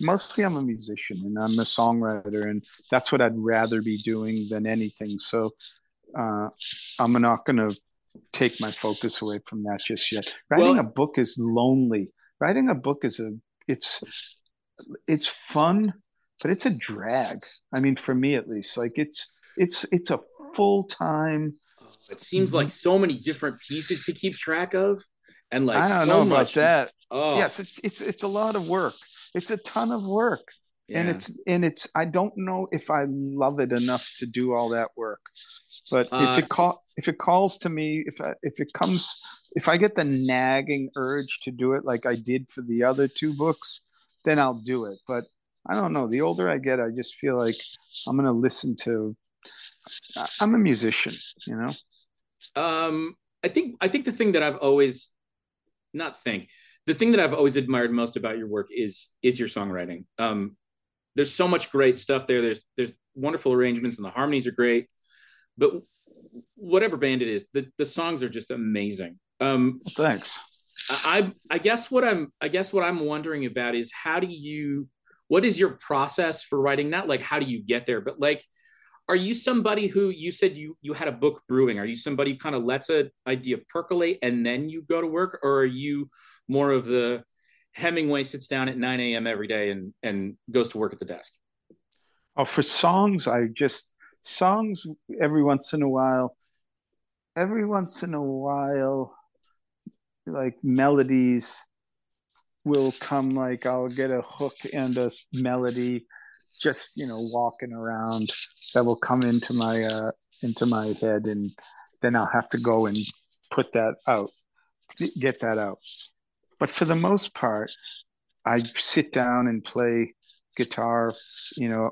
mostly I'm a musician and I'm a songwriter, and that's what I'd rather be doing than anything. So I'm not going to take my focus away from that just yet. Writing a book is lonely. Writing a book is it's fun, but it's a drag. I mean, for me at least, like it's a full-time it seems like so many different pieces to keep track of, and like I don't know about that. Oh yeah, it's a lot of work. It's a ton of work. Yeah. And it's I don't know if I love it enough to do all that work. But if it calls to me, if I get the nagging urge to do it like I did for the other two books, then I'll do it. But I don't know. The older I get, I just feel like I'm going to listen to. I'm a musician, you know. I think the thing that I've always the thing that I've always admired most about your work is your songwriting. There's so much great stuff there. There's wonderful arrangements and the harmonies are great, but whatever band it is, the songs are just amazing. Thanks. I guess what I'm wondering about is what is your process for writing? Not like, how do you get there, but like, are you somebody who, you said you had a book brewing. Are you somebody who kind of lets an idea percolate and then you go to work? Or are you more of the Hemingway sits down at 9 a.m. every day and goes to work at the desk? Oh, for songs, songs every once in a while, like melodies will come, like I'll get a hook and a melody just, you know, walking around that will come into my head, and then I'll have to go and put that out, get that out. But for the most part, I sit down and play guitar, you know,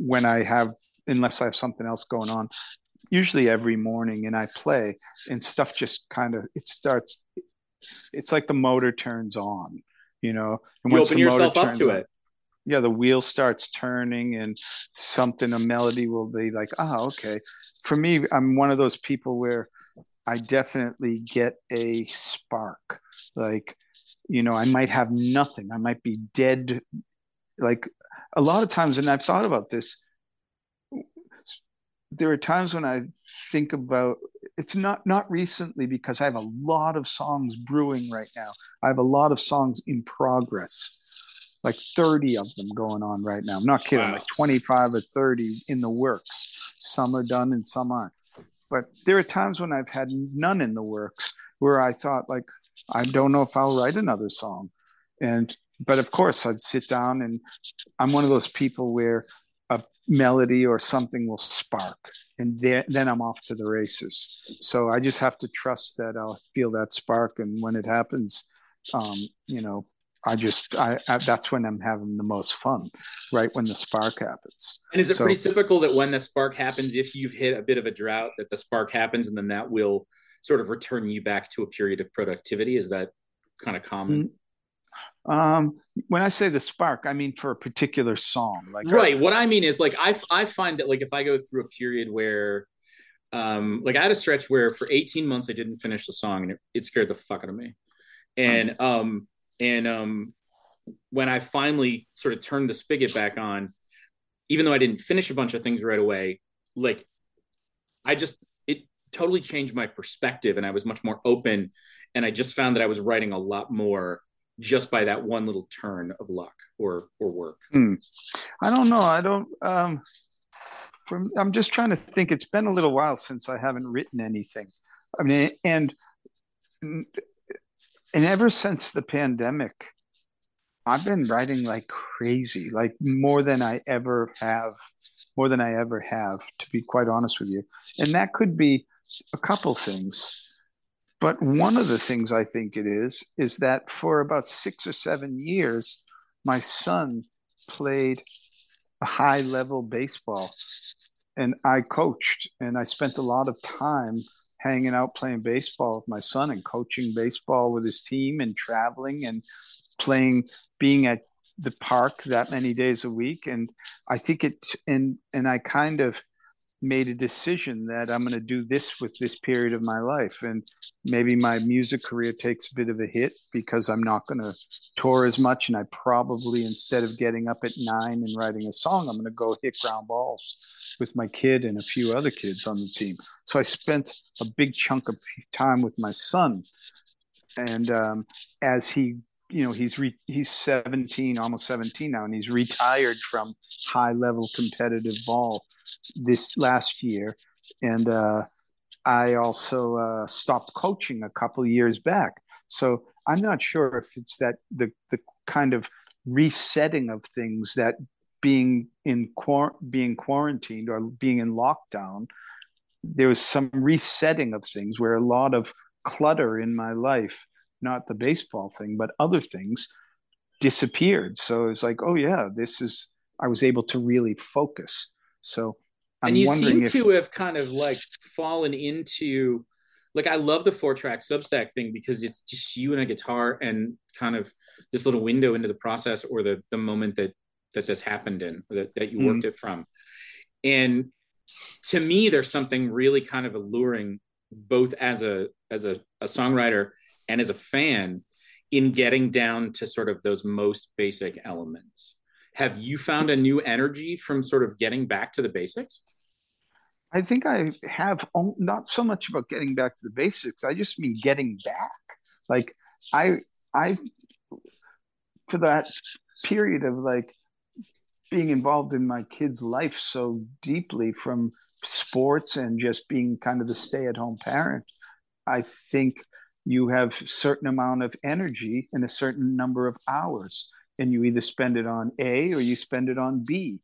unless I have something else going on, usually every morning, and I play, and stuff just kind of, it's like the motor turns on, you know. And you open yourself up to it. Yeah, the wheel starts turning and a melody will be like, oh, okay. For me, I'm one of those people where I definitely get a spark. Like, you know, I might have nothing. I might be dead. Like a lot of times, and I've thought about this, there are times when I think about, it's not recently, because I have a lot of songs brewing right now. I have a lot of songs in progress, like 30 of them going on right now. I'm not kidding, wow. Like 25 or 30 in the works. Some are done and some aren't. But there are times when I've had none in the works where I thought, like, I don't know if I'll write another song. But of course, I'd sit down, and I'm one of those people where a melody or something will spark, and then I'm off to the races. So I just have to trust that I'll feel that spark. And when it happens, you know, that's when I'm having the most fun, right when the spark happens. And is it pretty typical that when the spark happens, if you've hit a bit of a drought, that the spark happens and then that will sort of return you back to a period of productivity? Is that kind of common? When I say the spark, I mean for a particular song. Like right. What I mean is, like, I find that, like, if I go through a period where, like, I had a stretch where for 18 months I didn't finish the song, and it scared the fuck out of me. And when I finally sort of turned the spigot back on, even though I didn't finish a bunch of things right away, like it totally changed my perspective, and I was much more open, and I just found that I was writing a lot more just by that one little turn of luck or work. I don't know. I'm just trying to think. It's been a little while since I haven't written anything. I mean, and ever since the pandemic, I've been writing like crazy, like more than I ever have, to be quite honest with you. And that could be a couple things. But one of the things I think it is that for about 6 or 7 years, my son played a high-level baseball, and I coached, and I spent a lot of time hanging out playing baseball with my son and coaching baseball with his team and traveling and playing, being at the park that many days a week. And I think and I kind of made a decision that I'm going to do this with this period of my life. And maybe my music career takes a bit of a hit because I'm not going to tour as much. And I probably, instead of getting up at 9 and writing a song, I'm going to go hit ground balls with my kid and a few other kids on the team. So I spent a big chunk of time with my son. And as he, you know, he's 17, almost 17 now, and he's retired from high level competitive ball this last year. And I also stopped coaching a couple of years back. So I'm not sure if it's that the kind of resetting of things that being quarantined or being in lockdown, there was some resetting of things where a lot of clutter in my life, not the baseball thing, but other things disappeared. So it's like, oh yeah, I was able to really focus. So I'm wondering if... to have kind of like fallen into, like, I love the 4-track Substack thing because it's just you and a guitar and kind of this little window into the process or the moment that this happened in, or that you worked it from. And to me, there's something really kind of alluring, both as a songwriter and as a fan, in getting down to sort of those most basic elements. Have you found a new energy from sort of getting back to the basics? I think I have, not so much about getting back to the basics. I just mean getting back. Like I for that period of like being involved in my kids' life so deeply, from sports and just being kind of the stay-at-home parent, I think you have a certain amount of energy and a certain number of hours, and you either spend it on A or you spend it on B.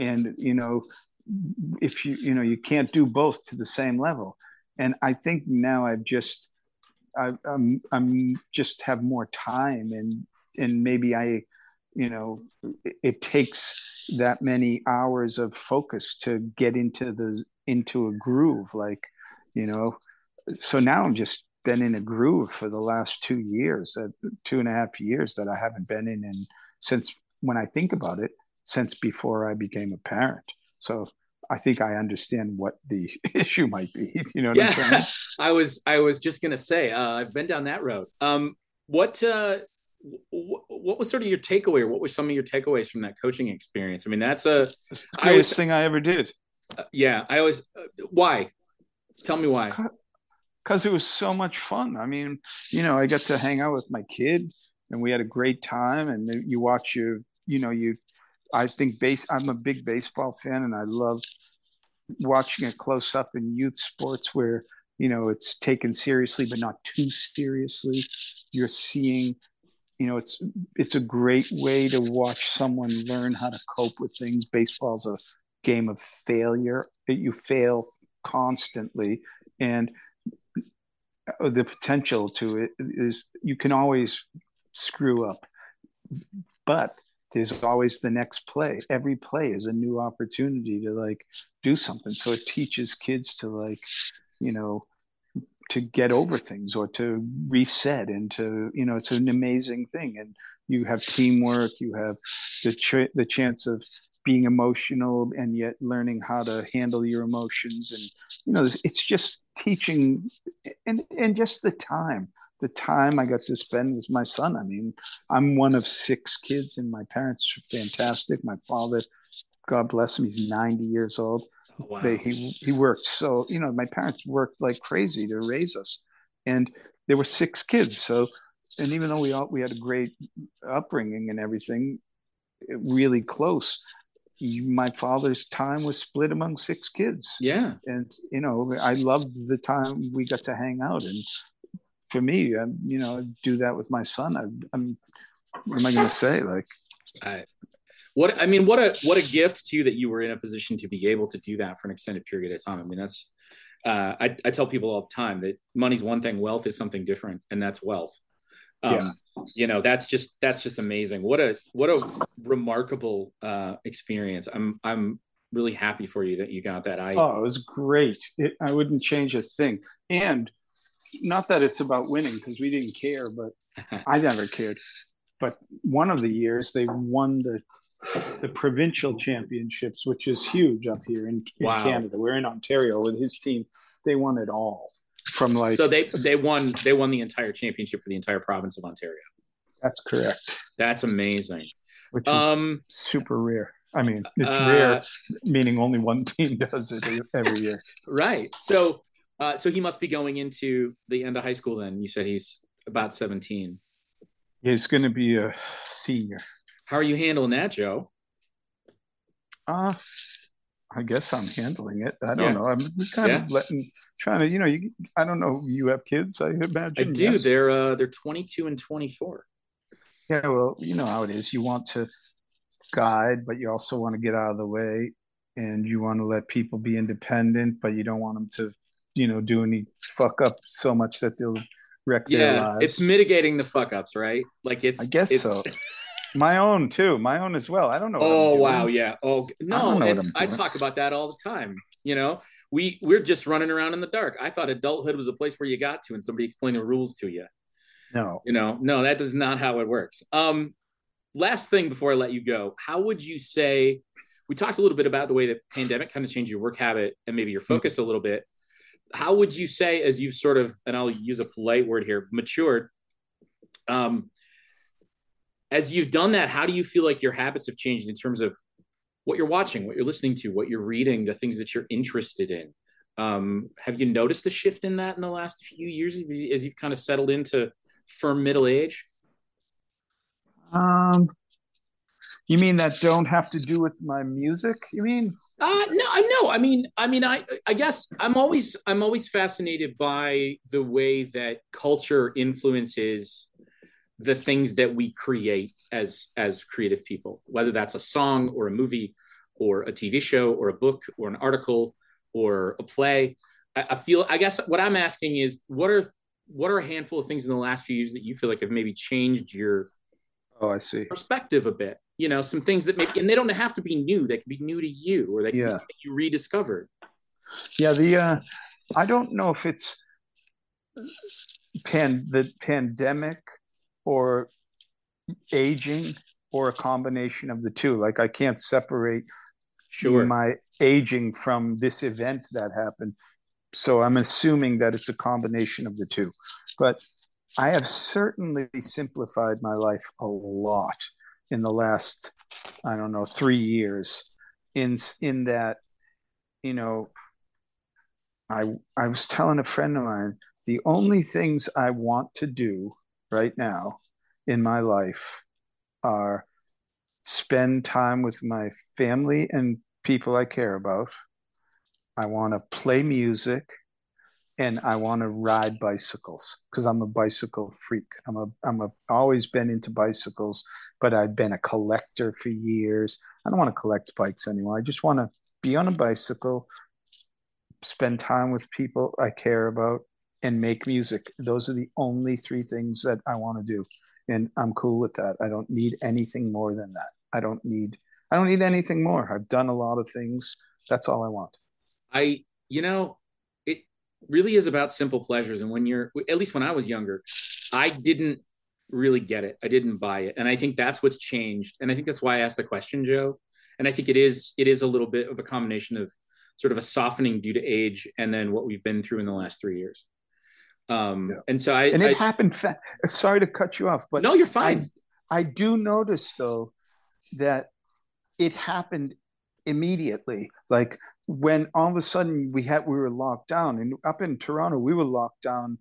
And, you know, if you know, you can't do both to the same level. And I think now I'm just have more time, and maybe it takes that many hours of focus to get into a groove. Like, you know, so now I'm just been in a groove for the last 2 years, 2.5 years that I haven't been in. And since, when I think about it, since before I became a parent. So I think I understand what the issue might be. You know what I'm saying? I was just going to say, I've been down that road. What was sort of your takeaway, or what were some of your takeaways from that coaching experience? I mean, that's the greatest thing I ever did. Why? Tell me why. Because it was so much fun. I mean, you know, I got to hang out with my kid, and we had a great time. And you watch I'm a big baseball fan, and I love watching it close up in youth sports where, you know, it's taken seriously, but not too seriously. You're seeing, you know, it's a great way to watch someone learn how to cope with things. Baseball's a game of failure. You fail constantly, and the potential to it is you can always screw up, but there's always the next play. Every play is a new opportunity to like do something. So it teaches kids to like, you know, to get over things or to reset, and to, you know, it's an amazing thing. And you have teamwork, you have the chance of being emotional and yet learning how to handle your emotions. And, you know, it's just teaching, and just the time I got to spend with my son. I mean, I'm one of 6 kids, and my parents are fantastic. My father, God bless him, he's 90 years old. Wow. He worked. So, you know, my parents worked like crazy to raise us, and there were 6 kids. So, and even though we had a great upbringing and everything, really close, my father's time was split among 6 kids. Yeah. And, you know, I loved the time we got to hang out. And for me, you know, do that with my son. What am I going to say? Like, what a gift to you that you were in a position to be able to do that for an extended period of time. I mean, that's, I tell people all the time that money's one thing, wealth is something different, and that's wealth. You know, that's just amazing. What a remarkable experience. I'm really happy for you that you got that. It was great. I wouldn't change a thing. And not that it's about winning, because we didn't care, but I never cared. But one of the years they won the provincial championships, which is huge up here in Canada. We're in Ontario with his team. They won it all. From like, so they won the entire championship for the entire province of Ontario. That's correct. That's amazing. Which is super rare. I mean, it's rare, meaning only one team does it every year. Right. So so he must be going into the end of high school then. You said he's about 17. He's going to be a senior. How are you handling that, Joe? I guess I'm handling it. I don't know. I'm kind of trying to, you know, I don't know. You have kids, I imagine. I do. Yes. They're 22 and 24. Yeah. Well, you know how it is. You want to guide, but you also want to get out of the way, and you want to let people be independent, but you don't want them to, you know, do any fuck up so much that they'll wreck their lives. It's mitigating the fuck ups, right? Like it's, I guess it's... so. My own too. My own as well. I don't know. Oh, wow. Yeah. Oh, no. I don't know what I talk about that all the time. You know, we're just running around in the dark. I thought adulthood was a place where you got to and somebody explained the rules to you. No, you know, no, that is not how it works. Last thing before I let you go, how would you say, we talked a little bit about the way the pandemic kind of changed your work habit and maybe your focus a little bit. How would you say, as you've sort of, and I'll use a polite word here, matured, as you've done that, how do you feel like your habits have changed in terms of what you're watching, what you're listening to, what you're reading, the things that you're interested in? Have you noticed a shift in that in the last few years as you've kind of settled into firm middle age? You mean that don't have to do with my music? You mean? No. I guess I'm always fascinated by the way that culture influences the things that we create as creative people, whether that's a song or a movie or a TV show or a book or an article or a play. I guess what I'm asking is what are a handful of things in the last few years that you feel like have maybe changed your perspective a bit, you know, some things that maybe, and they don't have to be new, they can be new to you or they can be something you rediscovered. Yeah. I don't know if it's the pandemic or aging or a combination of the two. Like I can't separate my aging from this event that happened. So I'm assuming that it's a combination of the two, but I have certainly simplified my life a lot in the last, 3 years in that, you know, I was telling a friend of mine, the only things I want to do right now in my life are spend time with my family and people I care about. I want to play music and I want to ride bicycles because I'm a bicycle freak. I'm always been into bicycles, but I've been a collector for years. I don't want to collect bikes anymore. I just want to be on a bicycle, spend time with people I care about, and make music. Those are the only three things that I want to do. And I'm cool with that. I don't need anything more than that. I don't need anything more. I've done a lot of things. That's all I want. It really is about simple pleasures. And at least when I was younger, I didn't really get it. I didn't buy it. And I think that's what's changed. And I think that's why I asked the question, Joe. And I think it is a little bit of a combination of sort of a softening due to age and then what we've been through in the last 3 years. And so it happened fast. Sorry to cut you off, but no, you're fine. I do notice though that it happened immediately. Like when all of a sudden we were locked down, and up in Toronto we were locked down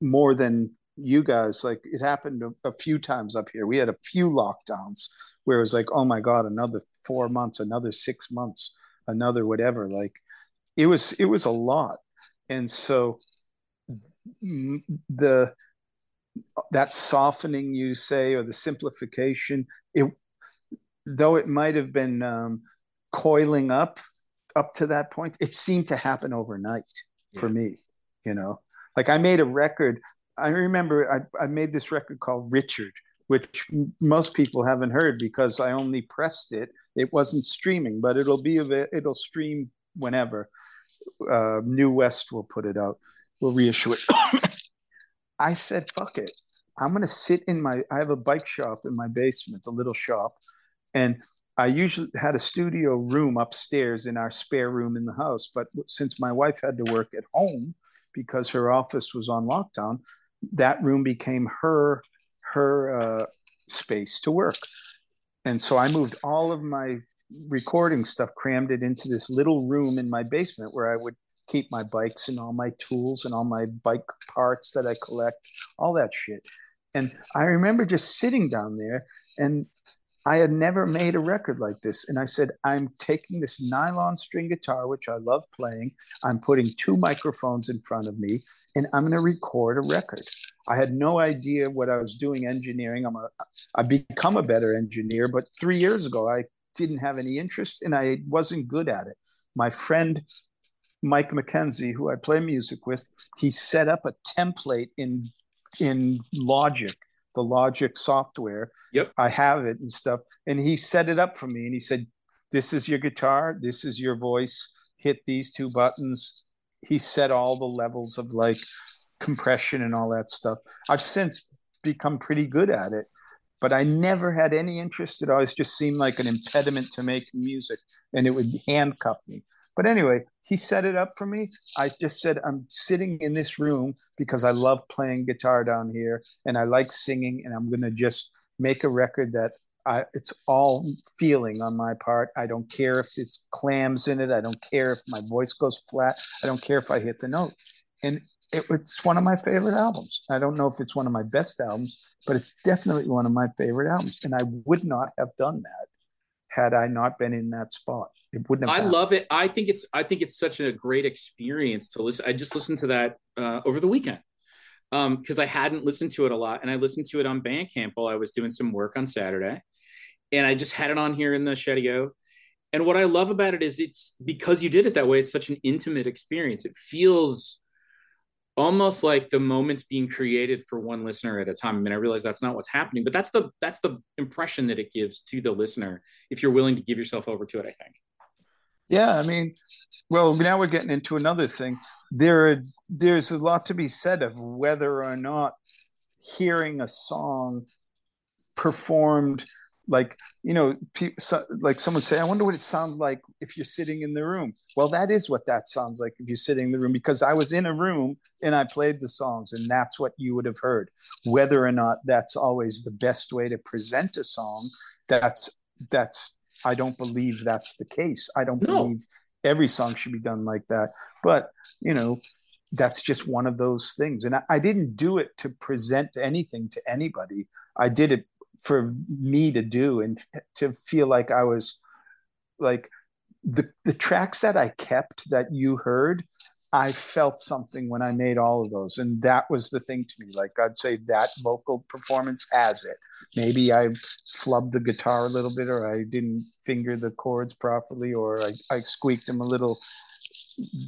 more than you guys. Like it happened a few times up here. We had a few lockdowns where it was like, oh my God, another 4 months, another 6 months, another whatever. Like it was a lot, and so. That softening you say, or the simplification, though it might have been coiling up to that point, it seemed to happen overnight for me. You know, like I made a record. I remember I made this record called Richard, which most people haven't heard because I only pressed it. It wasn't streaming, but it'll stream whenever. New West will put it out. We'll reissue it. I said, fuck it. I'm going to sit I have a bike shop in my basement, a little shop. And I usually had a studio room upstairs in our spare room in the house. But since my wife had to work at home because her office was on lockdown, that room became her space to work. And so I moved all of my recording stuff, crammed it into this little room in my basement where I would keep my bikes and all my tools and all my bike parts that I collect, all that shit. And I remember just sitting down there and I had never made a record like this. And I said, I'm taking this nylon string guitar, which I love playing. I'm putting two microphones in front of me and I'm going to record a record. I had no idea what I was doing engineering. I've become a better engineer, but 3 years ago, I didn't have any interest and I wasn't good at it. My friend, Mike McKenzie, who I play music with, he set up a template in Logic, the Logic software. Yep. I have it and stuff. And he set it up for me. And he said, this is your guitar. This is your voice. Hit these two buttons. He set all the levels of like compression and all that stuff. I've since become pretty good at it, but I never had any interest. It always just seemed like an impediment to make music and it would handcuff me. But anyway, he set it up for me. I just said, I'm sitting in this room because I love playing guitar down here and I like singing and I'm going to just make a record that it's all feeling on my part. I don't care if it's clams in it. I don't care if my voice goes flat. I don't care if I hit the note. And it's one of my favorite albums. I don't know if it's one of my best albums, but it's definitely one of my favorite albums. And I would not have done that had I not been in that spot. It wouldn't have happened. I love it. I think it's such a great experience to listen. I just listened to that over the weekend because I hadn't listened to it a lot, and I listened to it on Bandcamp while I was doing some work on Saturday, and I just had it on here in the studio. And what I love about it is it's because you did it that way. It's such an intimate experience. It feels almost like the moment's being created for one listener at a time. I mean, I realize that's not what's happening, but that's the impression that it gives to the listener if you're willing to give yourself over to it, I think. Yeah, I mean, well, now we're getting into another thing. There's a lot to be said of whether or not hearing a song performed, like, you know, like someone say, I wonder what it sounds like if you're sitting in the room. Well, that is what that sounds like if you're sitting in the room, because I was in a room and I played the songs and that's what you would have heard. Whether or not that's always the best way to present a song, that's I don't believe that's the case. I don't believe every song should be done like that. But, you know, that's just one of those things. And I didn't do it to present anything to anybody. I did it for me to do and to feel like I was like the tracks that I kept that you heard, I felt something when I made all of those. And that was the thing to me. Like, I'd say that vocal performance has it. Maybe I flubbed the guitar a little bit, or I didn't finger the chords properly, or I squeaked them a little.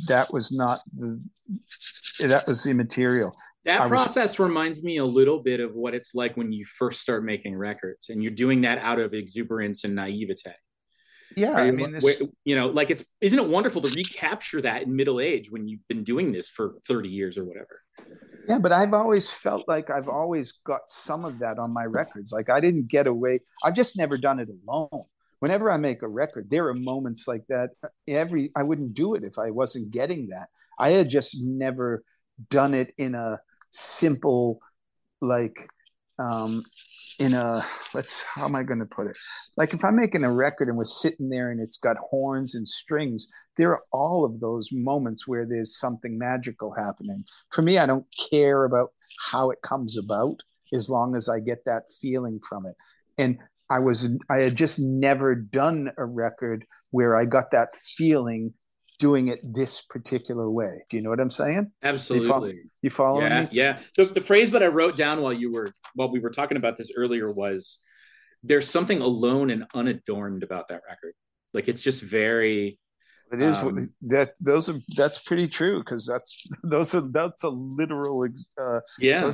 That was immaterial. That process reminds me a little bit of what it's like when you first start making records and you're doing that out of exuberance and naivete. Yeah, I mean, you know, like isn't it wonderful to recapture that in middle age when you've been doing this for 30 years or whatever? Yeah, but I've always felt like I've always got some of that on my records. Like, I didn't get away. I've just never done it alone. Whenever I make a record, there are moments like that. I wouldn't do it if I wasn't getting that. I had just never done it in a simple, like, how am I going to put it? Like, if I'm making a record and we're sitting there and it's got horns and strings, there are all of those moments where there's something magical happening. For me, I don't care about how it comes about as long as I get that feeling from it. And I had just never done a record where I got that feeling doing it this particular way. Do you know what I'm saying? Absolutely. You following me? Yeah. The phrase that I wrote down while we were talking about this earlier was, there's something alone and unadorned about that record. Like, it's just very. It is that's pretty true, because that's a literal. Those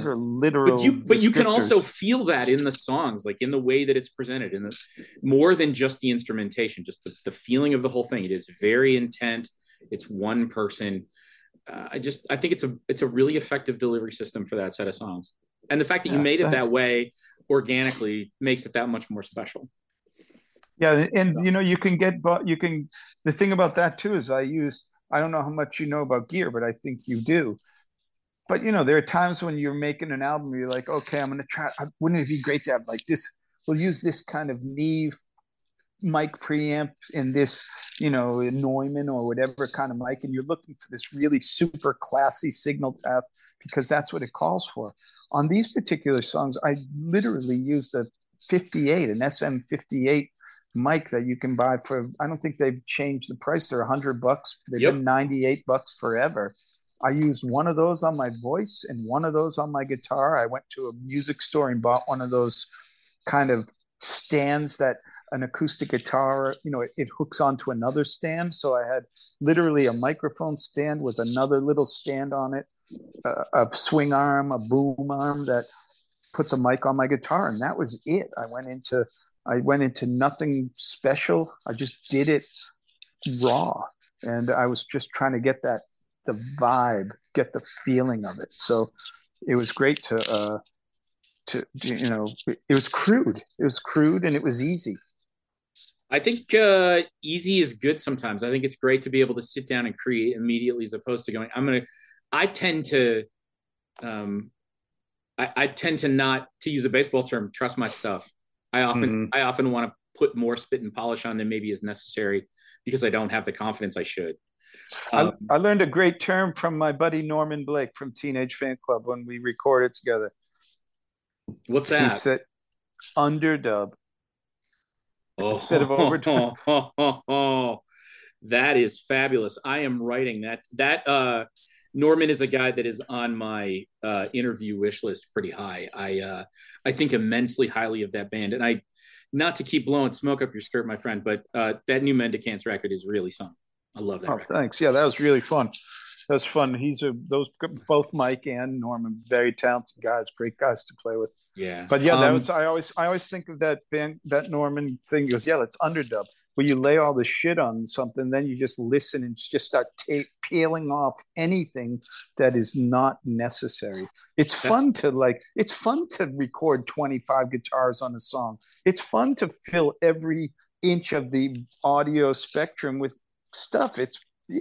are literal. But you can also feel that in the songs, like in the way that it's presented, in more than just the instrumentation, just the feeling of the whole thing. It is very intent. It's one person. I think it's a really effective delivery system for that set of songs, and the fact that you made it that way organically makes it that much more special. Yeah, and you know, the thing about that too is I don't know how much you know about gear, but I think you do. But you know, there are times when you're making an album, you're like, okay, I'm gonna try. Wouldn't it be great to have like this? We'll use this kind of Neve mic preamp and this, you know, Neumann or whatever kind of mic, and you're looking for this really super classy signal path because that's what it calls for. On these particular songs, I literally used a 58, an SM58 mic that you can buy for, I don't think they've changed the price. They're $100. They've been $98 forever. I used one of those on my voice and one of those on my guitar. I went to a music store and bought one of those kind of stands that an acoustic guitar, you know, it hooks onto another stand. So I had literally a microphone stand with another little stand on it, a swing arm, a boom arm that put the mic on my guitar. And that was it. I went into nothing special. I just did it raw. And I was just trying to get that, the vibe, get the feeling of it. So it was great to, you know, it was crude and it was easy. I think easy is good sometimes. I think it's great to be able to sit down and create immediately as opposed to going, I tend to not, to use a baseball term, trust my stuff. I often want to put more spit and polish on than maybe is necessary because I don't have the confidence I should. I learned a great term from my buddy Norman Blake from Teenage Fan Club when we recorded together. What's that? He said underdub instead of overdub. That is fabulous. I am writing that. That Norman is a guy that is on my interview wish list pretty high. I think immensely highly of that band, and I, not to keep blowing smoke up your skirt, my friend, but that new Mendicants record is really something. I love that. Oh, record. Thanks. Yeah, that was really fun. That's fun. Both Mike and Norman, very talented guys, great guys to play with. Yeah. But yeah, that was, I always think of that band, that Norman thing. He goes, yeah, that's underdub. Where you lay all the shit on something, then you just listen and just start peeling off anything that is not necessary. It's fun to record 25 guitars on a song. It's fun to fill every inch of the audio spectrum with stuff. It's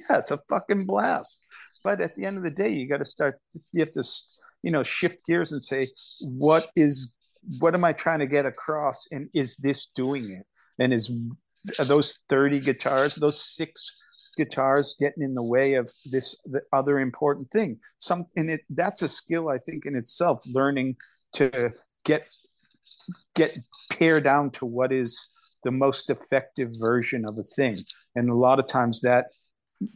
a fucking blast. But at the end of the day, you have to, you know, shift gears and say, what am I trying to get across? And is this doing it? And are those 30 guitars, those 6 guitars getting in the way of this, the other important thing? That's a skill, I think, in itself, learning to get pared down to what is the most effective version of a thing. And a lot of times that,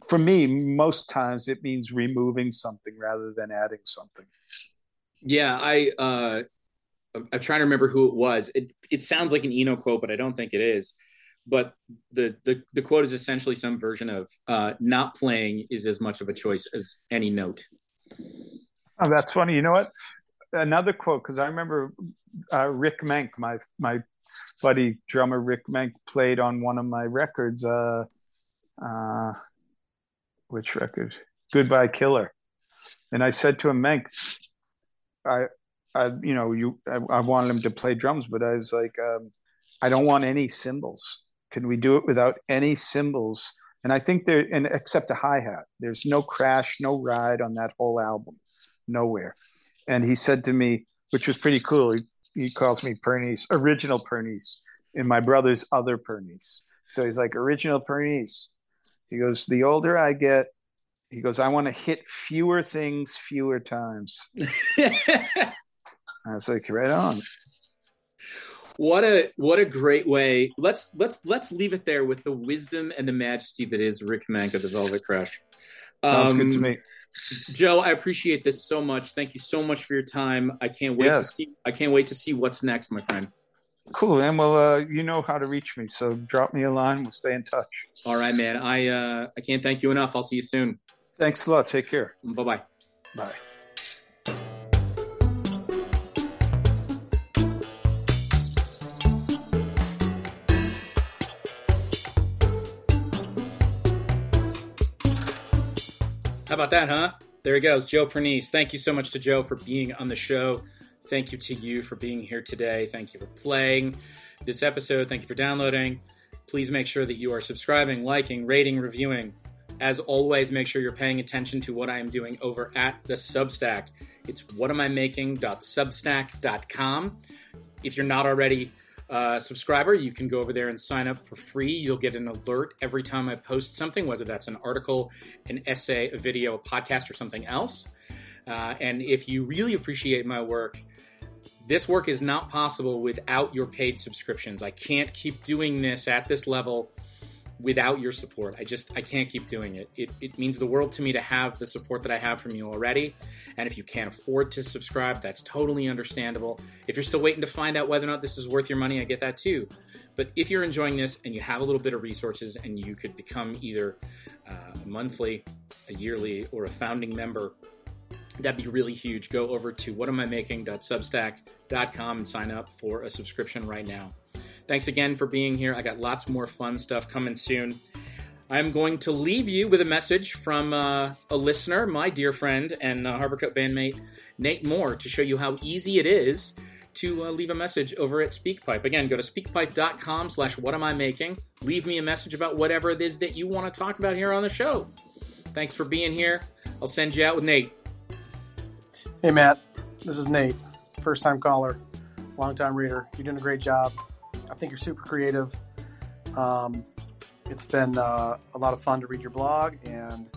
for me, most times it means removing something rather than adding something. Yeah, I'm trying to remember who it was. It sounds like an Eno quote, but I don't think it is. But the quote is essentially some version of not playing is as much of a choice as any note. Oh, that's funny. You know what? Another quote, because I remember Rick Menck, my buddy drummer Rick Menck, played on one of my records. Which record? Goodbye Killer. And I said to him, Menck, I wanted him to play drums, but I was like, I don't want any cymbals. Can we do it without any cymbals? And I think except a hi-hat, there's no crash, no ride on that whole album, nowhere. And he said to me, which was pretty cool. He calls me Pernice, original Pernice, and my brother's other Pernice. So he's like, original Pernice. He goes, the older I get, he goes, I want to hit fewer things, fewer times. I was like, right on. What a great way. Let's leave it there with the wisdom and the majesty that is Rick Menck of the Velvet Crush. Sounds good to me. Joe, I appreciate this so much. Thank you so much for your time. I can't wait to see what's next, my friend. Cool, man. Well, you know how to reach me, so drop me a line. We'll stay in touch. All right, man. I can't thank you enough. I'll see you soon. Thanks a lot. Take care. Bye-bye. Bye. How about that, huh? There he goes, Joe Pernice. Thank you so much to Joe for being on the show. Thank you to you for being here today. Thank you for playing this episode. Thank you for downloading. Please make sure that you are subscribing, liking, rating, reviewing. As always, make sure you're paying attention to what I am doing over at the Substack. It's whatamimaking.substack.com. If you're not already a subscriber, you can go over there and sign up for free. You'll get an alert every time I post something, whether that's an article, an essay, a video, a podcast, or something else. And if you really appreciate my work, This work is not possible without your paid subscriptions. I can't keep doing this at this level without your support. I can't keep doing it. It means the world to me to have the support that I have from you already. And if you can't afford to subscribe, that's totally understandable. If you're still waiting to find out whether or not this is worth your money, I get that too. But if you're enjoying this and you have a little bit of resources and you could become either a monthly, a yearly, or a founding member, that'd be really huge. Go over to whatamimaking.substack.com and sign up for a subscription right now. Thanks again for being here. I got lots more fun stuff coming soon. I'm going to leave you with a message from a listener, my dear friend and Harborcoat bandmate, Nate Moore, to show you how easy it is to leave a message over at SpeakPipe. Again, go to speakpipe.com/whatamimaking. Leave me a message about whatever it is that you want to talk about here on the show. Thanks for being here. I'll send you out with Nate. Hey, Matt. This is Nate, first-time caller, long-time reader. You're doing a great job. I think you're super creative. It's been a lot of fun to read your blog, and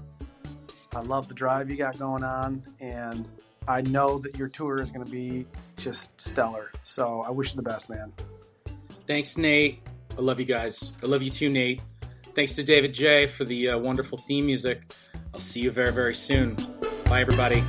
I love the drive you got going on, and I know that your tour is going to be just stellar. So I wish you the best, man. Thanks, Nate. I love you guys. I love you too, Nate. Thanks to David J. for the wonderful theme music. I'll see you very, very soon. Bye, everybody.